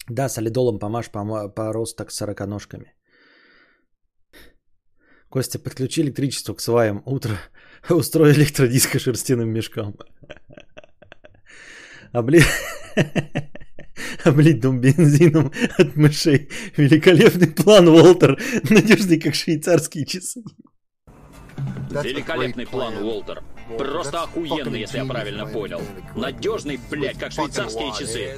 Да, солидолом помажь поросток с 40 ножками. Костя, подключи электричество к сваям. Утро устрой электродиско шерстяным мешком. Облить дом бензином от мышей. Великолепный план, Уолтер. Надежный, как швейцарские часы. Великолепный план, Уолтер. Просто охуенный, если я правильно понял. Надежный, блядь, как швейцарские часы.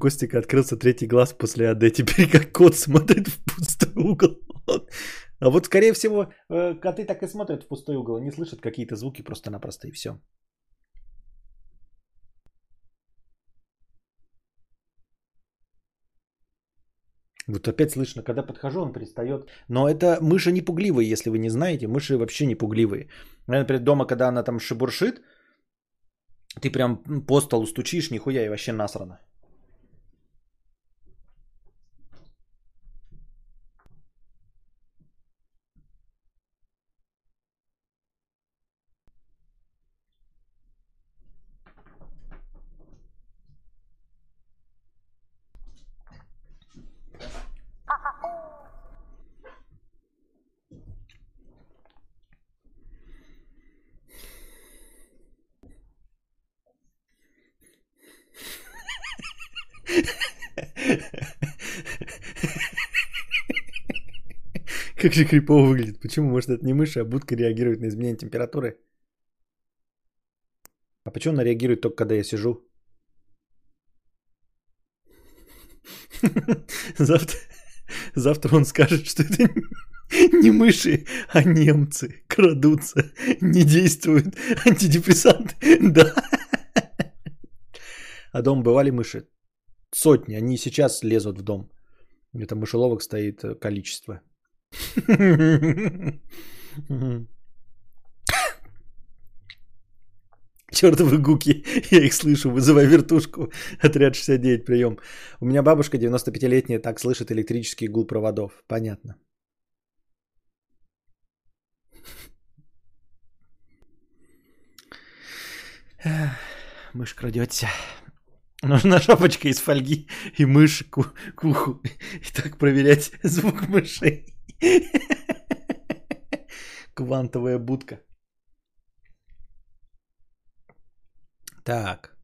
Костика открылся третий глаз после АД. Теперь как кот смотрит в пустой угол. А вот, скорее всего, коты так и смотрят в пустой угол. Не слышат какие-то звуки просто-напросто, и все. Вот опять слышно, когда подхожу, он перестает. Но это мыши не пугливые, если вы не знаете. Мыши вообще не пугливые. Например, дома, когда она там шебуршит, ты прям по столу стучишь, нихуя, и вообще насрано. Как же крипово выглядит. Почему? Может, это не мыши, а будка реагирует на изменение температуры? А почему она реагирует только когда я сижу? Завтра он скажет, что это не мыши, а немцы. Крадутся, не действуют. Антидепрессанты, да. А дома бывали мыши? Сотни, они сейчас лезут в дом. Это мышеловок стоит количество. Чёртовы гуки, я их слышу, вызывай вертушку, отряд 69, прием. У меня бабушка 95-летняя так слышит электрический гул проводов, понятно. Мышь крадётся. Нужна шапочка из фольги и мышь к уху. И так проверять звук мышей. Квантовая будка. Так.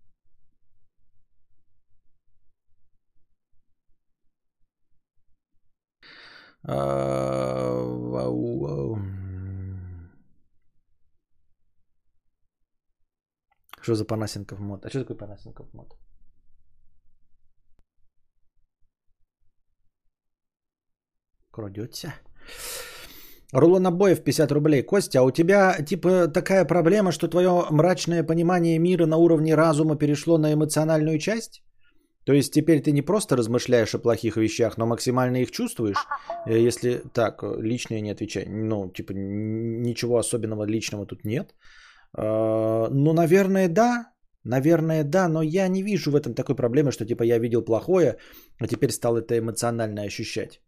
Что за Панасенков мод? А что такое Панасенков мод? Крадется. Рулон обоев 50 рублей. Костя, а у тебя типа такая проблема, что твое мрачное понимание мира на уровне разума перешло на эмоциональную часть? То есть теперь ты не просто размышляешь о плохих вещах, но максимально их чувствуешь? Если так, личное не отвечай. Ну, типа ничего особенного личного тут нет. Ну, наверное, да. Наверное, да, но я не вижу в этом такой проблемы, что типа я видел плохое, а теперь стал это эмоционально ощущать.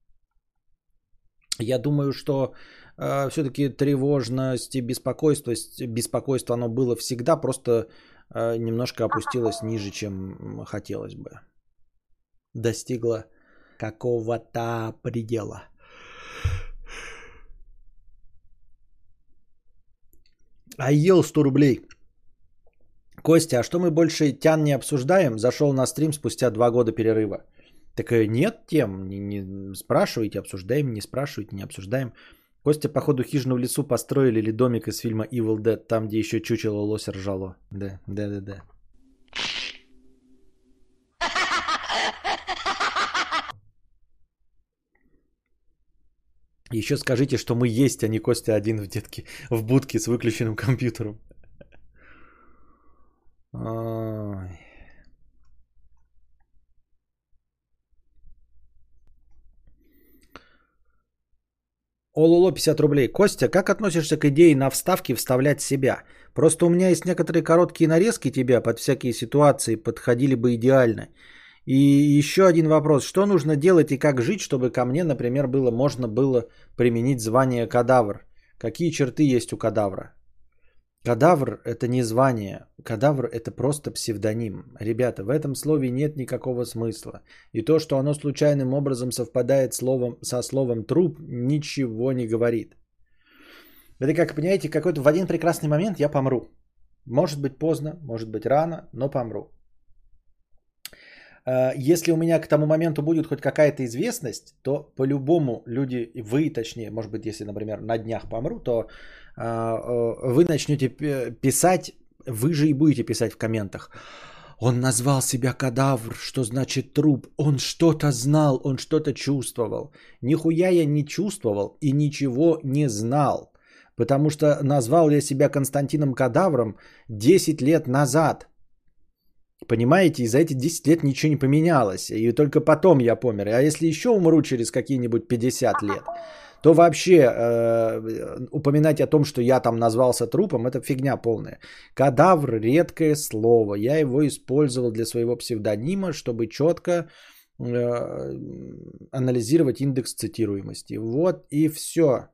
Я думаю, что все-таки тревожность и беспокойство оно было всегда, просто немножко опустилось ниже, чем хотелось бы. Достигло какого-то предела. А ел 100 рублей. Костя, а что мы больше тян не обсуждаем? Зашел на стрим спустя 2 года перерыва. Так нет тем, не спрашивайте, обсуждаем, не спрашивайте, не обсуждаем. Костя, походу, хижину в лесу построили или домик из фильма Evil Dead, там, где еще чучело лось ржало. Да. Еще скажите, что мы есть, а не Костя один в детке, в будке с выключенным компьютером. Ой. Ололо, 50 рублей. Костя, как относишься к идее на вставки вставлять себя? Просто у меня есть некоторые короткие нарезки тебя под всякие ситуации, подходили бы идеально. И еще один вопрос. Что нужно делать и как жить, чтобы ко мне, например, было можно было применить звание кадавр? Какие черты есть у кадавра? Кадавр – это не звание. Кадавр – это просто псевдоним. Ребята, в этом слове нет никакого смысла. И то, что оно случайным образом совпадает со словом «труп», ничего не говорит. Это как, понимаете, какой-то в один прекрасный момент я помру. Может быть поздно, может быть рано, но помру. Если у меня к тому моменту будет хоть какая-то известность, то по-любому люди, вы точнее, может быть, если, например, на днях помру, то вы начнете писать, вы же и будете писать в комментах. Он назвал себя кадавр, что значит труп. Он что-то знал, он что-то чувствовал. Нихуя я не чувствовал и ничего не знал. Потому что назвал я себя Константином Кадавром 10 лет назад. Понимаете, и за эти 10 лет ничего не поменялось. И только потом я помер. А если еще умру через какие-нибудь 50 лет, то вообще упоминать о том, что я там назвался трупом, это фигня полная. Кадавр – редкое слово. Я его использовал для своего псевдонима, чтобы четко анализировать индекс цитируемости. Вот и все.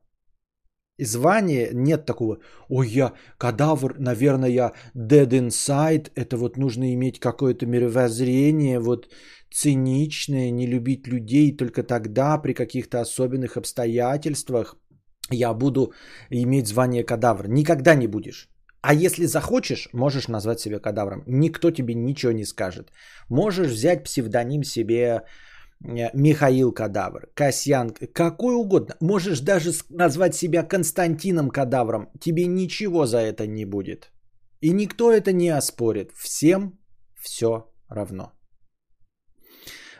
И звание нет такого, ой, я кадавр, наверное, я dead inside, это вот нужно иметь какое-то мировоззрение, вот циничное, не любить людей, только тогда при каких-то особенных обстоятельствах я буду иметь звание кадавр. Никогда не будешь. А если захочешь, можешь назвать себя кадавром. Никто тебе ничего не скажет. Можешь взять псевдоним себе Михаил Кадавр, Касьян, какой угодно. Можешь даже назвать себя Константином Кадавром. Тебе ничего за это не будет. И никто это не оспорит. Всем все равно.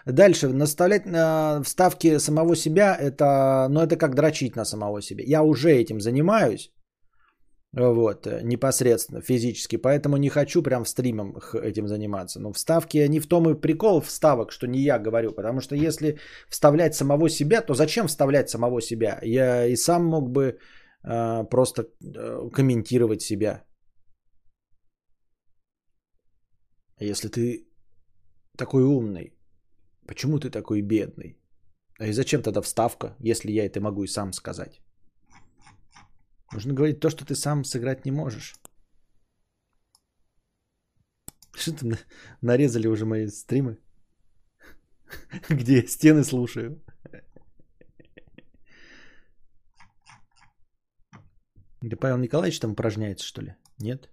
Дальше. Наставлять вставки самого себя, это, ну, это как дрочить на самого себя. Я уже этим занимаюсь. Вот, непосредственно, физически. Поэтому не хочу прям в стримах этим заниматься. Но вставки, они в том и прикол вставок, что не я говорю. Потому что если вставлять самого себя, то зачем вставлять самого себя? Я и сам мог бы просто комментировать себя. Если ты такой умный, почему ты такой бедный? И зачем тогда вставка, если я это могу и сам сказать? Нужно говорить то, что ты сам сыграть не можешь. Что там нарезали уже мои стримы? Где я стены слушаю. Да Павел Николаевич там упражняется, что ли? Нет?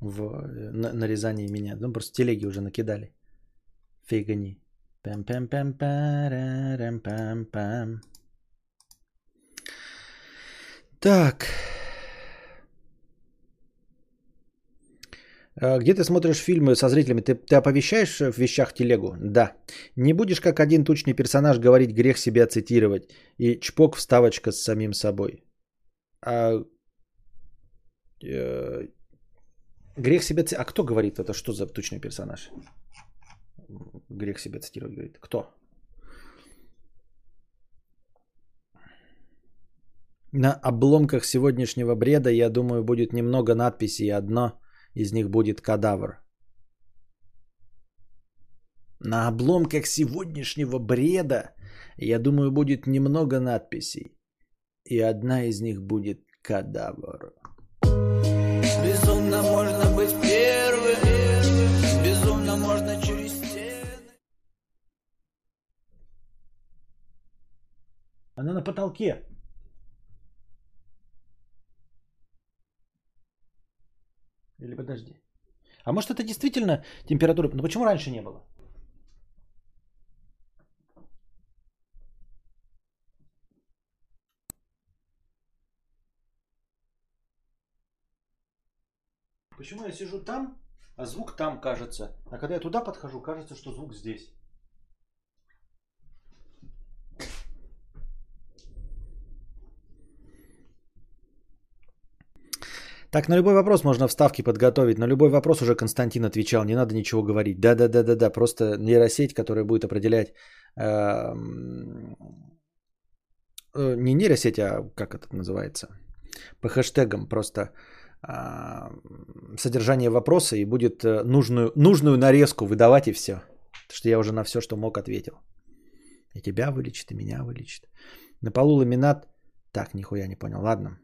В нарезании меня. Ну, просто телеги уже накидали. Фигани. Пам-пам-пам-парам-пам-пам. Так. Где ты смотришь фильмы со зрителями? Ты оповещаешь в вещах телегу? Да. Не будешь как один тучный персонаж говорить грех себя цитировать. И чпок вставочка с самим собой. Грех себя цитировать. А кто говорит это? Что за тучный персонаж? Грех себя цитировать говорит. Кто? На обломках сегодняшнего бреда, я думаю, будет немного надписей, и одна из них будет «Кадавр». На обломках сегодняшнего бреда, я думаю, будет немного надписей, и одна из них будет «Кадавр». Безумно можно быть первым, безумно можно через стены. Она на потолке. Или подожди. А может это действительно температура? Ну почему раньше не было? Почему я сижу там, а звук там кажется? А когда я туда подхожу, кажется, что звук здесь. Так, на любой вопрос можно вставки подготовить. На любой вопрос уже Константин отвечал. Не надо ничего говорить. Да. Просто нейросеть, которая будет определять... Не нейросеть, а как это называется? По хэштегам просто содержание вопроса и будет нужную нарезку выдавать и все. Потому что я уже на все, что мог, ответил. И тебя вылечит, и меня вылечит. На полу ламинат... Так, нихуя не понял. Ладно.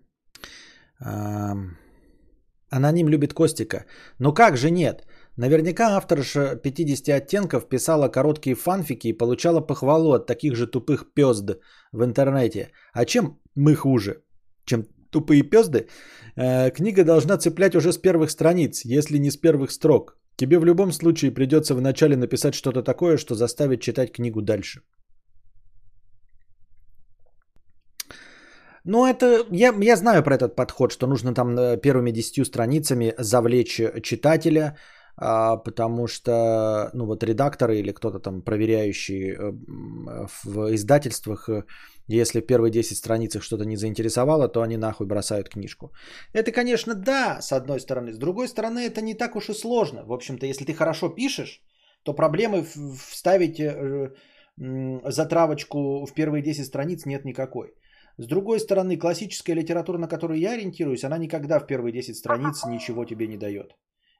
Аноним любит Костика. Ну как же нет? Наверняка авторша 50 оттенков писала короткие фанфики и получала похвалу от таких же тупых пёзд в интернете. А чем мы хуже, чем тупые пёзды, книга должна цеплять уже с первых страниц, если не с первых строк. Тебе в любом случае придется вначале написать что-то такое, что заставит читать книгу дальше. Ну, это я знаю про этот подход, что нужно там первыми 10 страницами завлечь читателя, потому что, ну, вот редакторы или кто-то там проверяющий в издательствах, если в первые 10 страницах что-то не заинтересовало, то они нахуй бросают книжку. Это, конечно, да, с одной стороны. С другой стороны, это не так уж и сложно. В общем-то, если ты хорошо пишешь, то проблемы вставить затравочку в первые 10 страниц нет никакой. С другой стороны, классическая литература, на которую я ориентируюсь, она никогда в первые 10 страниц ничего тебе не дает.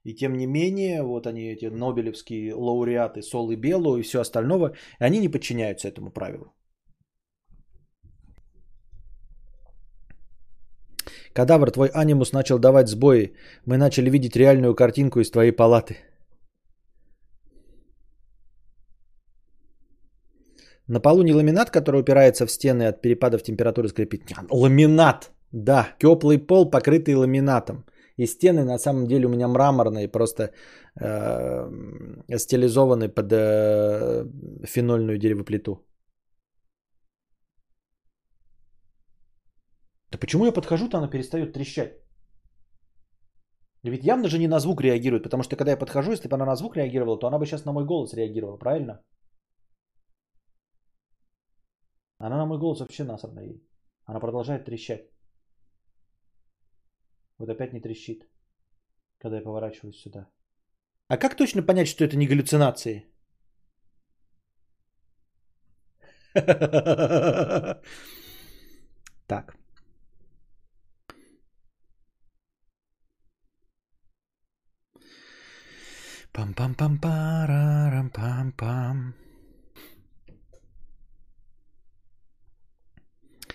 И тем не менее, вот они, эти нобелевские лауреаты, Сол и Белло и все остального, они не подчиняются этому правилу. Кадавр, твой анимус начал давать сбои. Мы начали видеть реальную картинку из твоей палаты. На полу не ламинат, который упирается в стены от перепадов температуры, скрипит. Ламинат, да, теплый пол, покрытый ламинатом. И стены на самом деле у меня мраморные, просто стилизованы под фенольную деревоплиту. Да почему я подхожу-то, она перестает трещать? Ведь явно же не на звук реагирует, потому что когда я подхожу, если бы она на звук реагировала, то она бы сейчас на мой голос реагировала, правильно? Она на мой голос вообще насрана ей. Она продолжает трещать. Вот опять не трещит, когда я поворачиваюсь сюда. А как точно понять, что это не галлюцинации? Так. Пам-пам-пам-парам-пам-пам.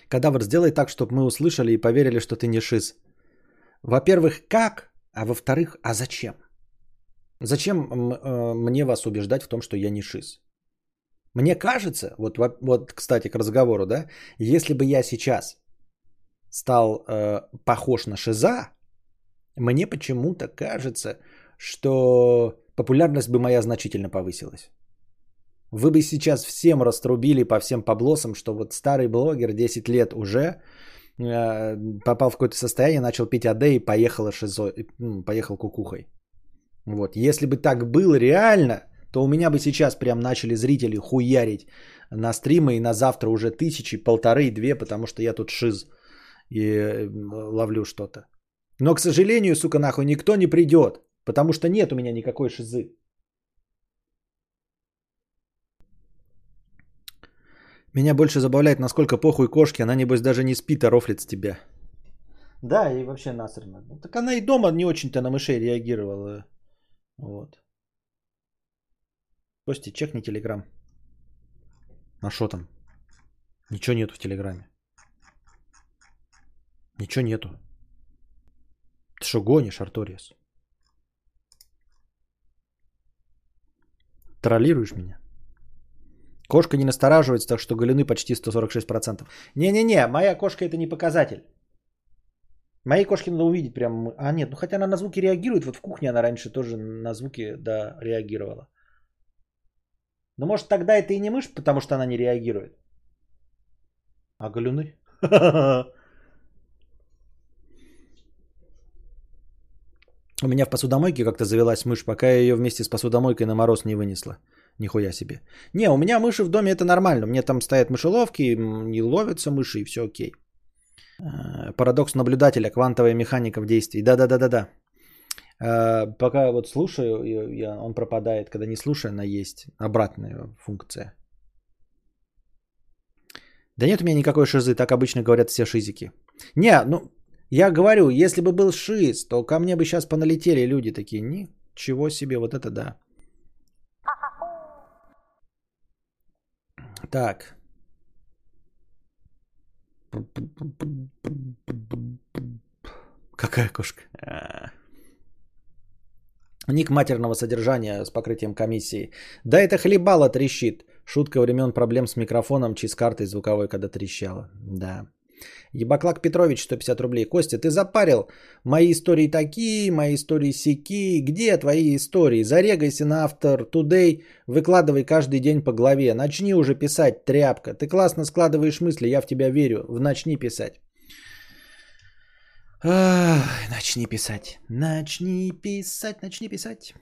Кадавр, сделай так, чтобы мы услышали и поверили, что ты не шиз. Во-первых, как? А во-вторых, а зачем? Зачем мне вас убеждать в том, что я не шиз? Мне кажется, вот, кстати, к разговору, да, если бы я сейчас стал похож на шиза, мне почему-то кажется, что популярность бы моя значительно повысилась. Вы бы сейчас всем раструбили по всем поблосам, что вот старый блогер 10 лет уже... попал в какое-то состояние, начал пить АД и поехал кукухой. Вот. Если бы так было реально, то у меня бы сейчас прям начали зрители хуярить на стримы, и на завтра уже 1000, 1500, 2000, потому что я тут шиз и ловлю что-то. Но, к сожалению, сука, нахуй, никто не придет, потому что нет у меня никакой шизы. Меня больше забавляет, насколько похуй кошки, она небось даже не спит, а рофлит с тебя. Да, и вообще насрано. Так она и дома не очень-то на мышей реагировала. Вот. Костя, чекни Телеграм. А что там? Ничего нету в Телеграме. Ничего нету. Ты что гонишь, Арториас? Троллируешь меня? Кошка не настораживается, так что голюны почти 146%. Не-не-не, моя кошка это не показатель. Моей кошке надо увидеть прям... А нет, ну хотя она на звуки реагирует. Вот в кухне она раньше тоже на звуки, да, реагировала. Но может тогда это и не мышь, потому что она не реагирует. А голюны? У меня в посудомойке как-то завелась мышь, пока я ее вместе с посудомойкой на мороз не вынесла. Нихуя себе. Не, у меня мыши в доме это нормально. У меня там стоят мышеловки, не ловятся мыши и все окей. Парадокс наблюдателя, квантовая механика в действии. Да-да-да-да-да. Пока вот слушаю, он пропадает. Когда не слушаю, она есть обратная функция. Да нет у меня никакой шизы, так обычно говорят все шизики. Не, ну, я говорю, если бы был шиз, то ко мне бы сейчас поналетели люди такие. Ничего себе, вот это да. Так. Какая кошка? Ник матерного содержания с покрытием комиссии. Да это хлебало трещит. Шутка времен проблем с микрофоном, чиз-картой звуковой, когда трещала. Да. Ебаклак Петрович, 150 рублей. Костя, ты запарил. Мои истории такие, мои истории сяки. Где твои истории? Зарегайся на Author Today. Выкладывай каждый день по главе. Начни уже писать, тряпка. Ты классно складываешь мысли, я в тебя верю. Начни писать. Ах, начни писать. Начни писать, начни писать.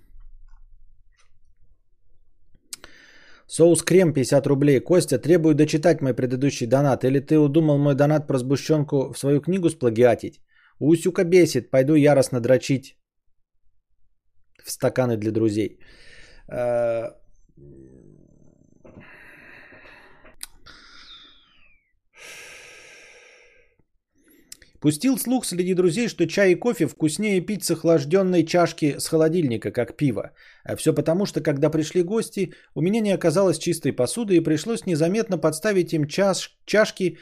Соус крем 50 рублей. Костя, требую дочитать мой предыдущий донат. Или ты удумал мой донат про сгущенку в свою книгу сплагиатить? Усюка бесит. Пойду яростно дрочить. В стаканы для друзей. Пустил слух среди друзей, что чай и кофе вкуснее пить с охлажденной чашки с холодильника, как пиво. Все потому, что когда пришли гости, у меня не оказалось чистой посуды и пришлось незаметно подставить им чашки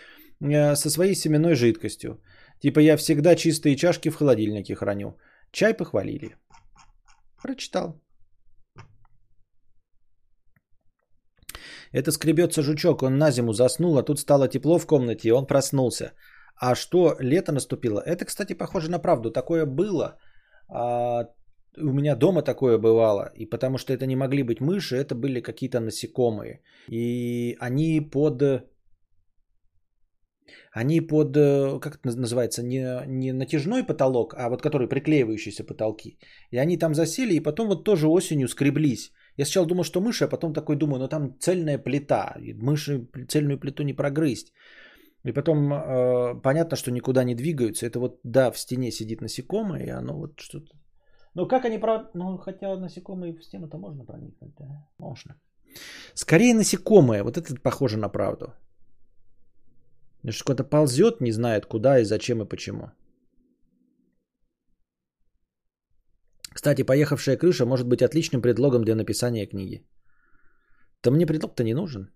со своей семенной жидкостью. Типа я всегда чистые чашки в холодильнике храню. Чай похвалили. Прочитал. Это скребется жучок, он на зиму заснул, а тут стало тепло в комнате, и он проснулся. А что лето наступило? Это, кстати, похоже на правду. Такое было. У меня дома такое бывало. И потому что это не могли быть мыши, это были какие-то насекомые. И они под... Как это называется? Не натяжной потолок, а вот который приклеивающиеся потолки. И они там засели, и потом вот тоже осенью скреблись. Я сначала думал, что мыши, а потом такой думаю, ну там цельная плита. И мыши цельную плиту не прогрызть. И потом понятно, что никуда не двигаются. Это вот, да, в стене сидит насекомое, и оно вот что-то... Но как они... Ну, хотя насекомые в стену-то можно проникнуть, да? Можно. Скорее насекомое. Вот это похоже на правду. Потому что кто-то ползет, не знает куда и зачем и почему. Кстати, поехавшая крыша может быть отличным предлогом для написания книги. Да мне предлог-то не нужен.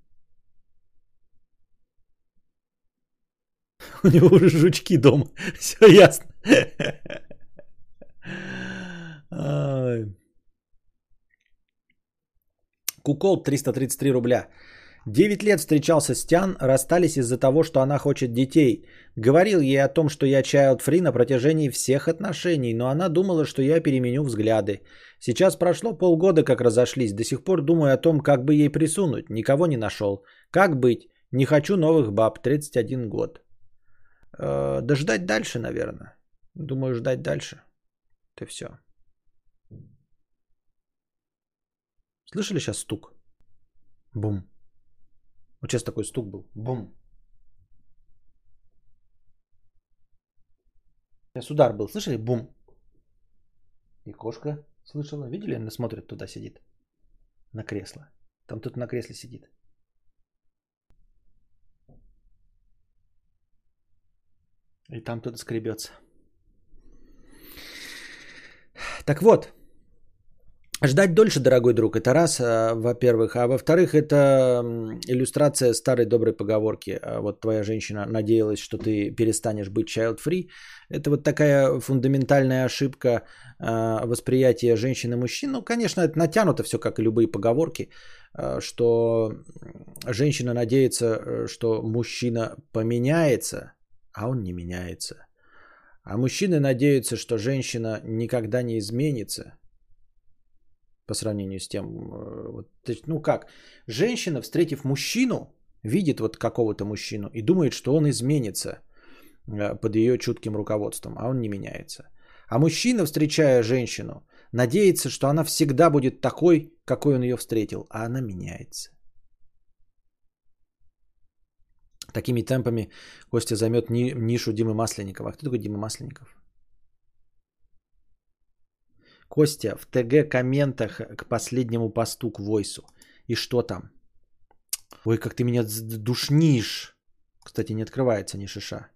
У него уже жучки дома. Все ясно. Кукол 333 рубля. 9 лет встречался с Тян, расстались из-за того, что она хочет детей. Говорил ей о том, что я child-free на протяжении всех отношений, но она думала, что я переменю взгляды. Сейчас прошло полгода, как разошлись. До сих пор думаю о том, как бы ей присунуть. Никого не нашел. Как быть? Не хочу новых баб. 31 год. Да ждать дальше, наверное. Думаю, ждать дальше. Это все. Слышали сейчас стук? Бум. Вот сейчас такой стук был. Бум. Сейчас удар был. Слышали? Бум. И кошка слышала. Видели? Она смотрит туда, сидит. На кресло. Там тут на кресле сидит. И там кто-то скребется. Так вот. Ждать дольше, дорогой друг, это раз, во-первых. А во-вторых, это иллюстрация старой доброй поговорки. Вот твоя женщина надеялась, что ты перестанешь быть child-free. Это вот такая фундаментальная ошибка восприятия женщин и мужчин. Ну, конечно, это натянуто все, как и любые поговорки. Что женщина надеется, что мужчина поменяется. А он не меняется. А мужчины надеются, что женщина никогда не изменится. По сравнению с тем, ну как, женщина, встретив мужчину, видит вот какого-то мужчину и думает, что он изменится под ее чутким руководством, а он не меняется. А мужчина, встречая женщину, надеется, что она всегда будет такой, какой он ее встретил, а она меняется. Такими темпами Костя займет нишу Димы Масленникова. А кто такой Дима Масленников? Костя, в ТГ комментах к последнему посту к Войсу. И что там? Ой, как ты меня душнишь. Кстати, не открывается ни шиша.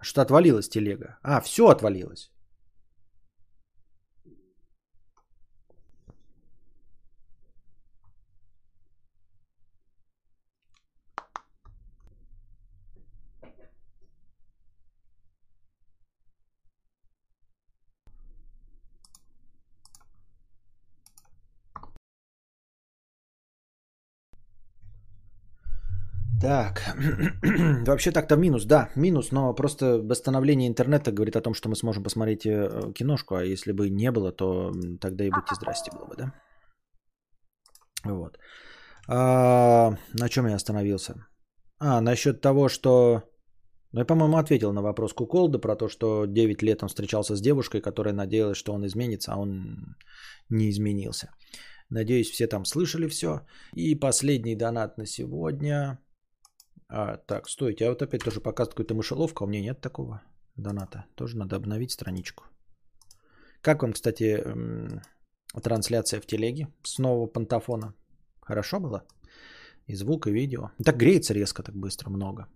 Что отвалилось, телега? А, все отвалилось. Так, вообще так-то минус, да, минус, но просто восстановление интернета говорит о том, что мы сможем посмотреть киношку, а если бы не было, то тогда и будьте здрасте было бы, да? Вот. На чем я остановился? Насчет того, что... Ну, я, по-моему, ответил на вопрос Куколда про то, что 9 лет он встречался с девушкой, которая надеялась, что он изменится, а он не изменился. Надеюсь, все там слышали все. И последний донат на сегодня. Так, стойте, а вот опять тоже показывает какую-то мышеловку, а у меня нет такого доната. Тоже надо обновить страничку. Как вам, кстати, трансляция в телеге с нового пантофона? Хорошо было? И звук, и видео. Так греется резко, так быстро, много.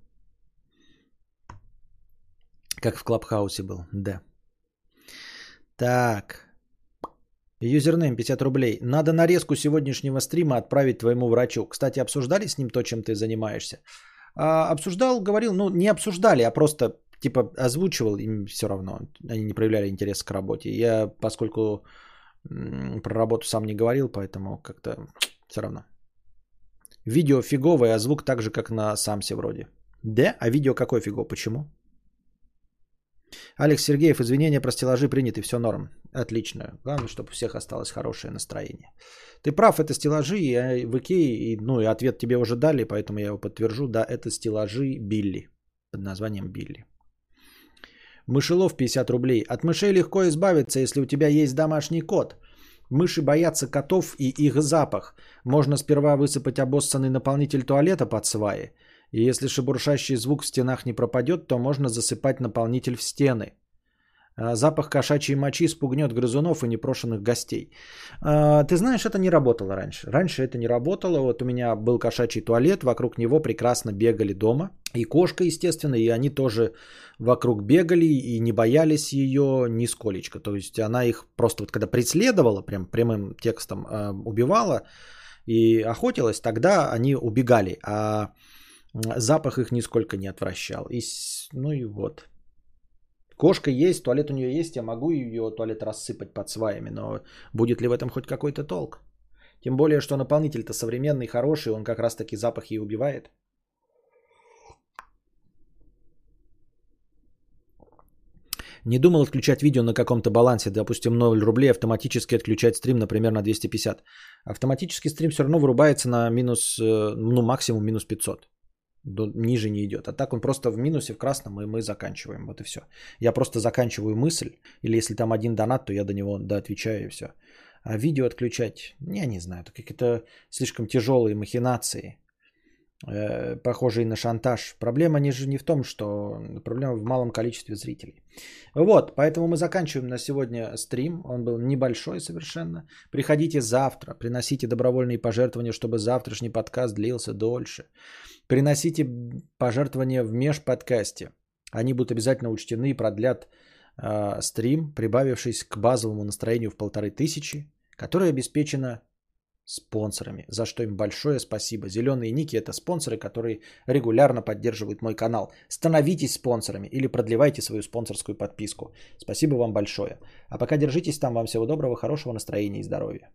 Как в Клабхаусе был, да. Так. Юзернейм 50 рублей. Надо нарезку сегодняшнего стрима отправить твоему врачу. Кстати, обсуждали с ним то, чем ты занимаешься? Обсуждал, говорил, ну не обсуждали, а просто типа озвучивал, им все равно. Они не проявляли интерес к работе. Я, поскольку про работу сам не говорил, поэтому как-то все равно. Видео фиговое, а звук так же, как на самсе вроде. Да? А видео какое фиговое? Почему? Алекс Сергеев, извинения про стеллажи приняты, все норм. Отлично. Главное, чтобы у всех осталось хорошее настроение. Ты прав, это стеллажи в Икее, ну и ответ тебе уже дали, поэтому я его подтвержу. Да, это стеллажи Билли, под названием Билли. Мышелов 50 рублей. От мышей легко избавиться, если у тебя есть домашний кот. Мыши боятся котов и их запах. Можно сперва высыпать обоссанный наполнитель туалета под сваи. И если шебуршащий звук в стенах не пропадет, то можно засыпать наполнитель в стены. Запах кошачьей мочи спугнет грызунов и непрошенных гостей. Ты знаешь, это не работало раньше. Раньше это не работало. Вот у меня был кошачий туалет, вокруг него прекрасно бегали дома. И кошка, естественно, и они тоже вокруг бегали и не боялись ее нисколечко. То есть она их просто вот когда преследовала, прям прямым текстом убивала и охотилась, тогда они убегали. А запах их нисколько не отвращал. И, ну и вот. Кошка есть, туалет у нее есть, я могу ее туалет рассыпать под сваями, но будет ли в этом хоть какой-то толк? Тем более, что наполнитель-то современный, хороший, он как раз-таки запах и убивает. Не думал отключать видео на каком-то балансе, допустим, 0 рублей, автоматически отключать стрим, например, на 250. Автоматически стрим все равно вырубается на минус, ну, максимум минус 500. Ниже не идет. А так он просто в минусе, в красном, и мы заканчиваем. Вот и все. Я просто заканчиваю мысль. Или если там один донат, то я до него доотвечаю и все. А видео отключать, я не знаю, это какие-то слишком тяжелые махинации, похожие на шантаж. Проблема не в том, что... Проблема в малом количестве зрителей. Вот, поэтому мы заканчиваем на сегодня стрим. Он был небольшой совершенно. Приходите завтра, приносите добровольные пожертвования, чтобы завтрашний подкаст длился дольше. Приносите пожертвования в межподкасте. Они будут обязательно учтены и продлят стрим, прибавившись к базовому настроению в 1500, которое обеспечено спонсорами, за что им большое спасибо. Зеленые ники – это спонсоры, которые регулярно поддерживают мой канал. Становитесь спонсорами или продлевайте свою спонсорскую подписку. Спасибо вам большое. А пока держитесь там. Вам всего доброго, хорошего настроения и здоровья.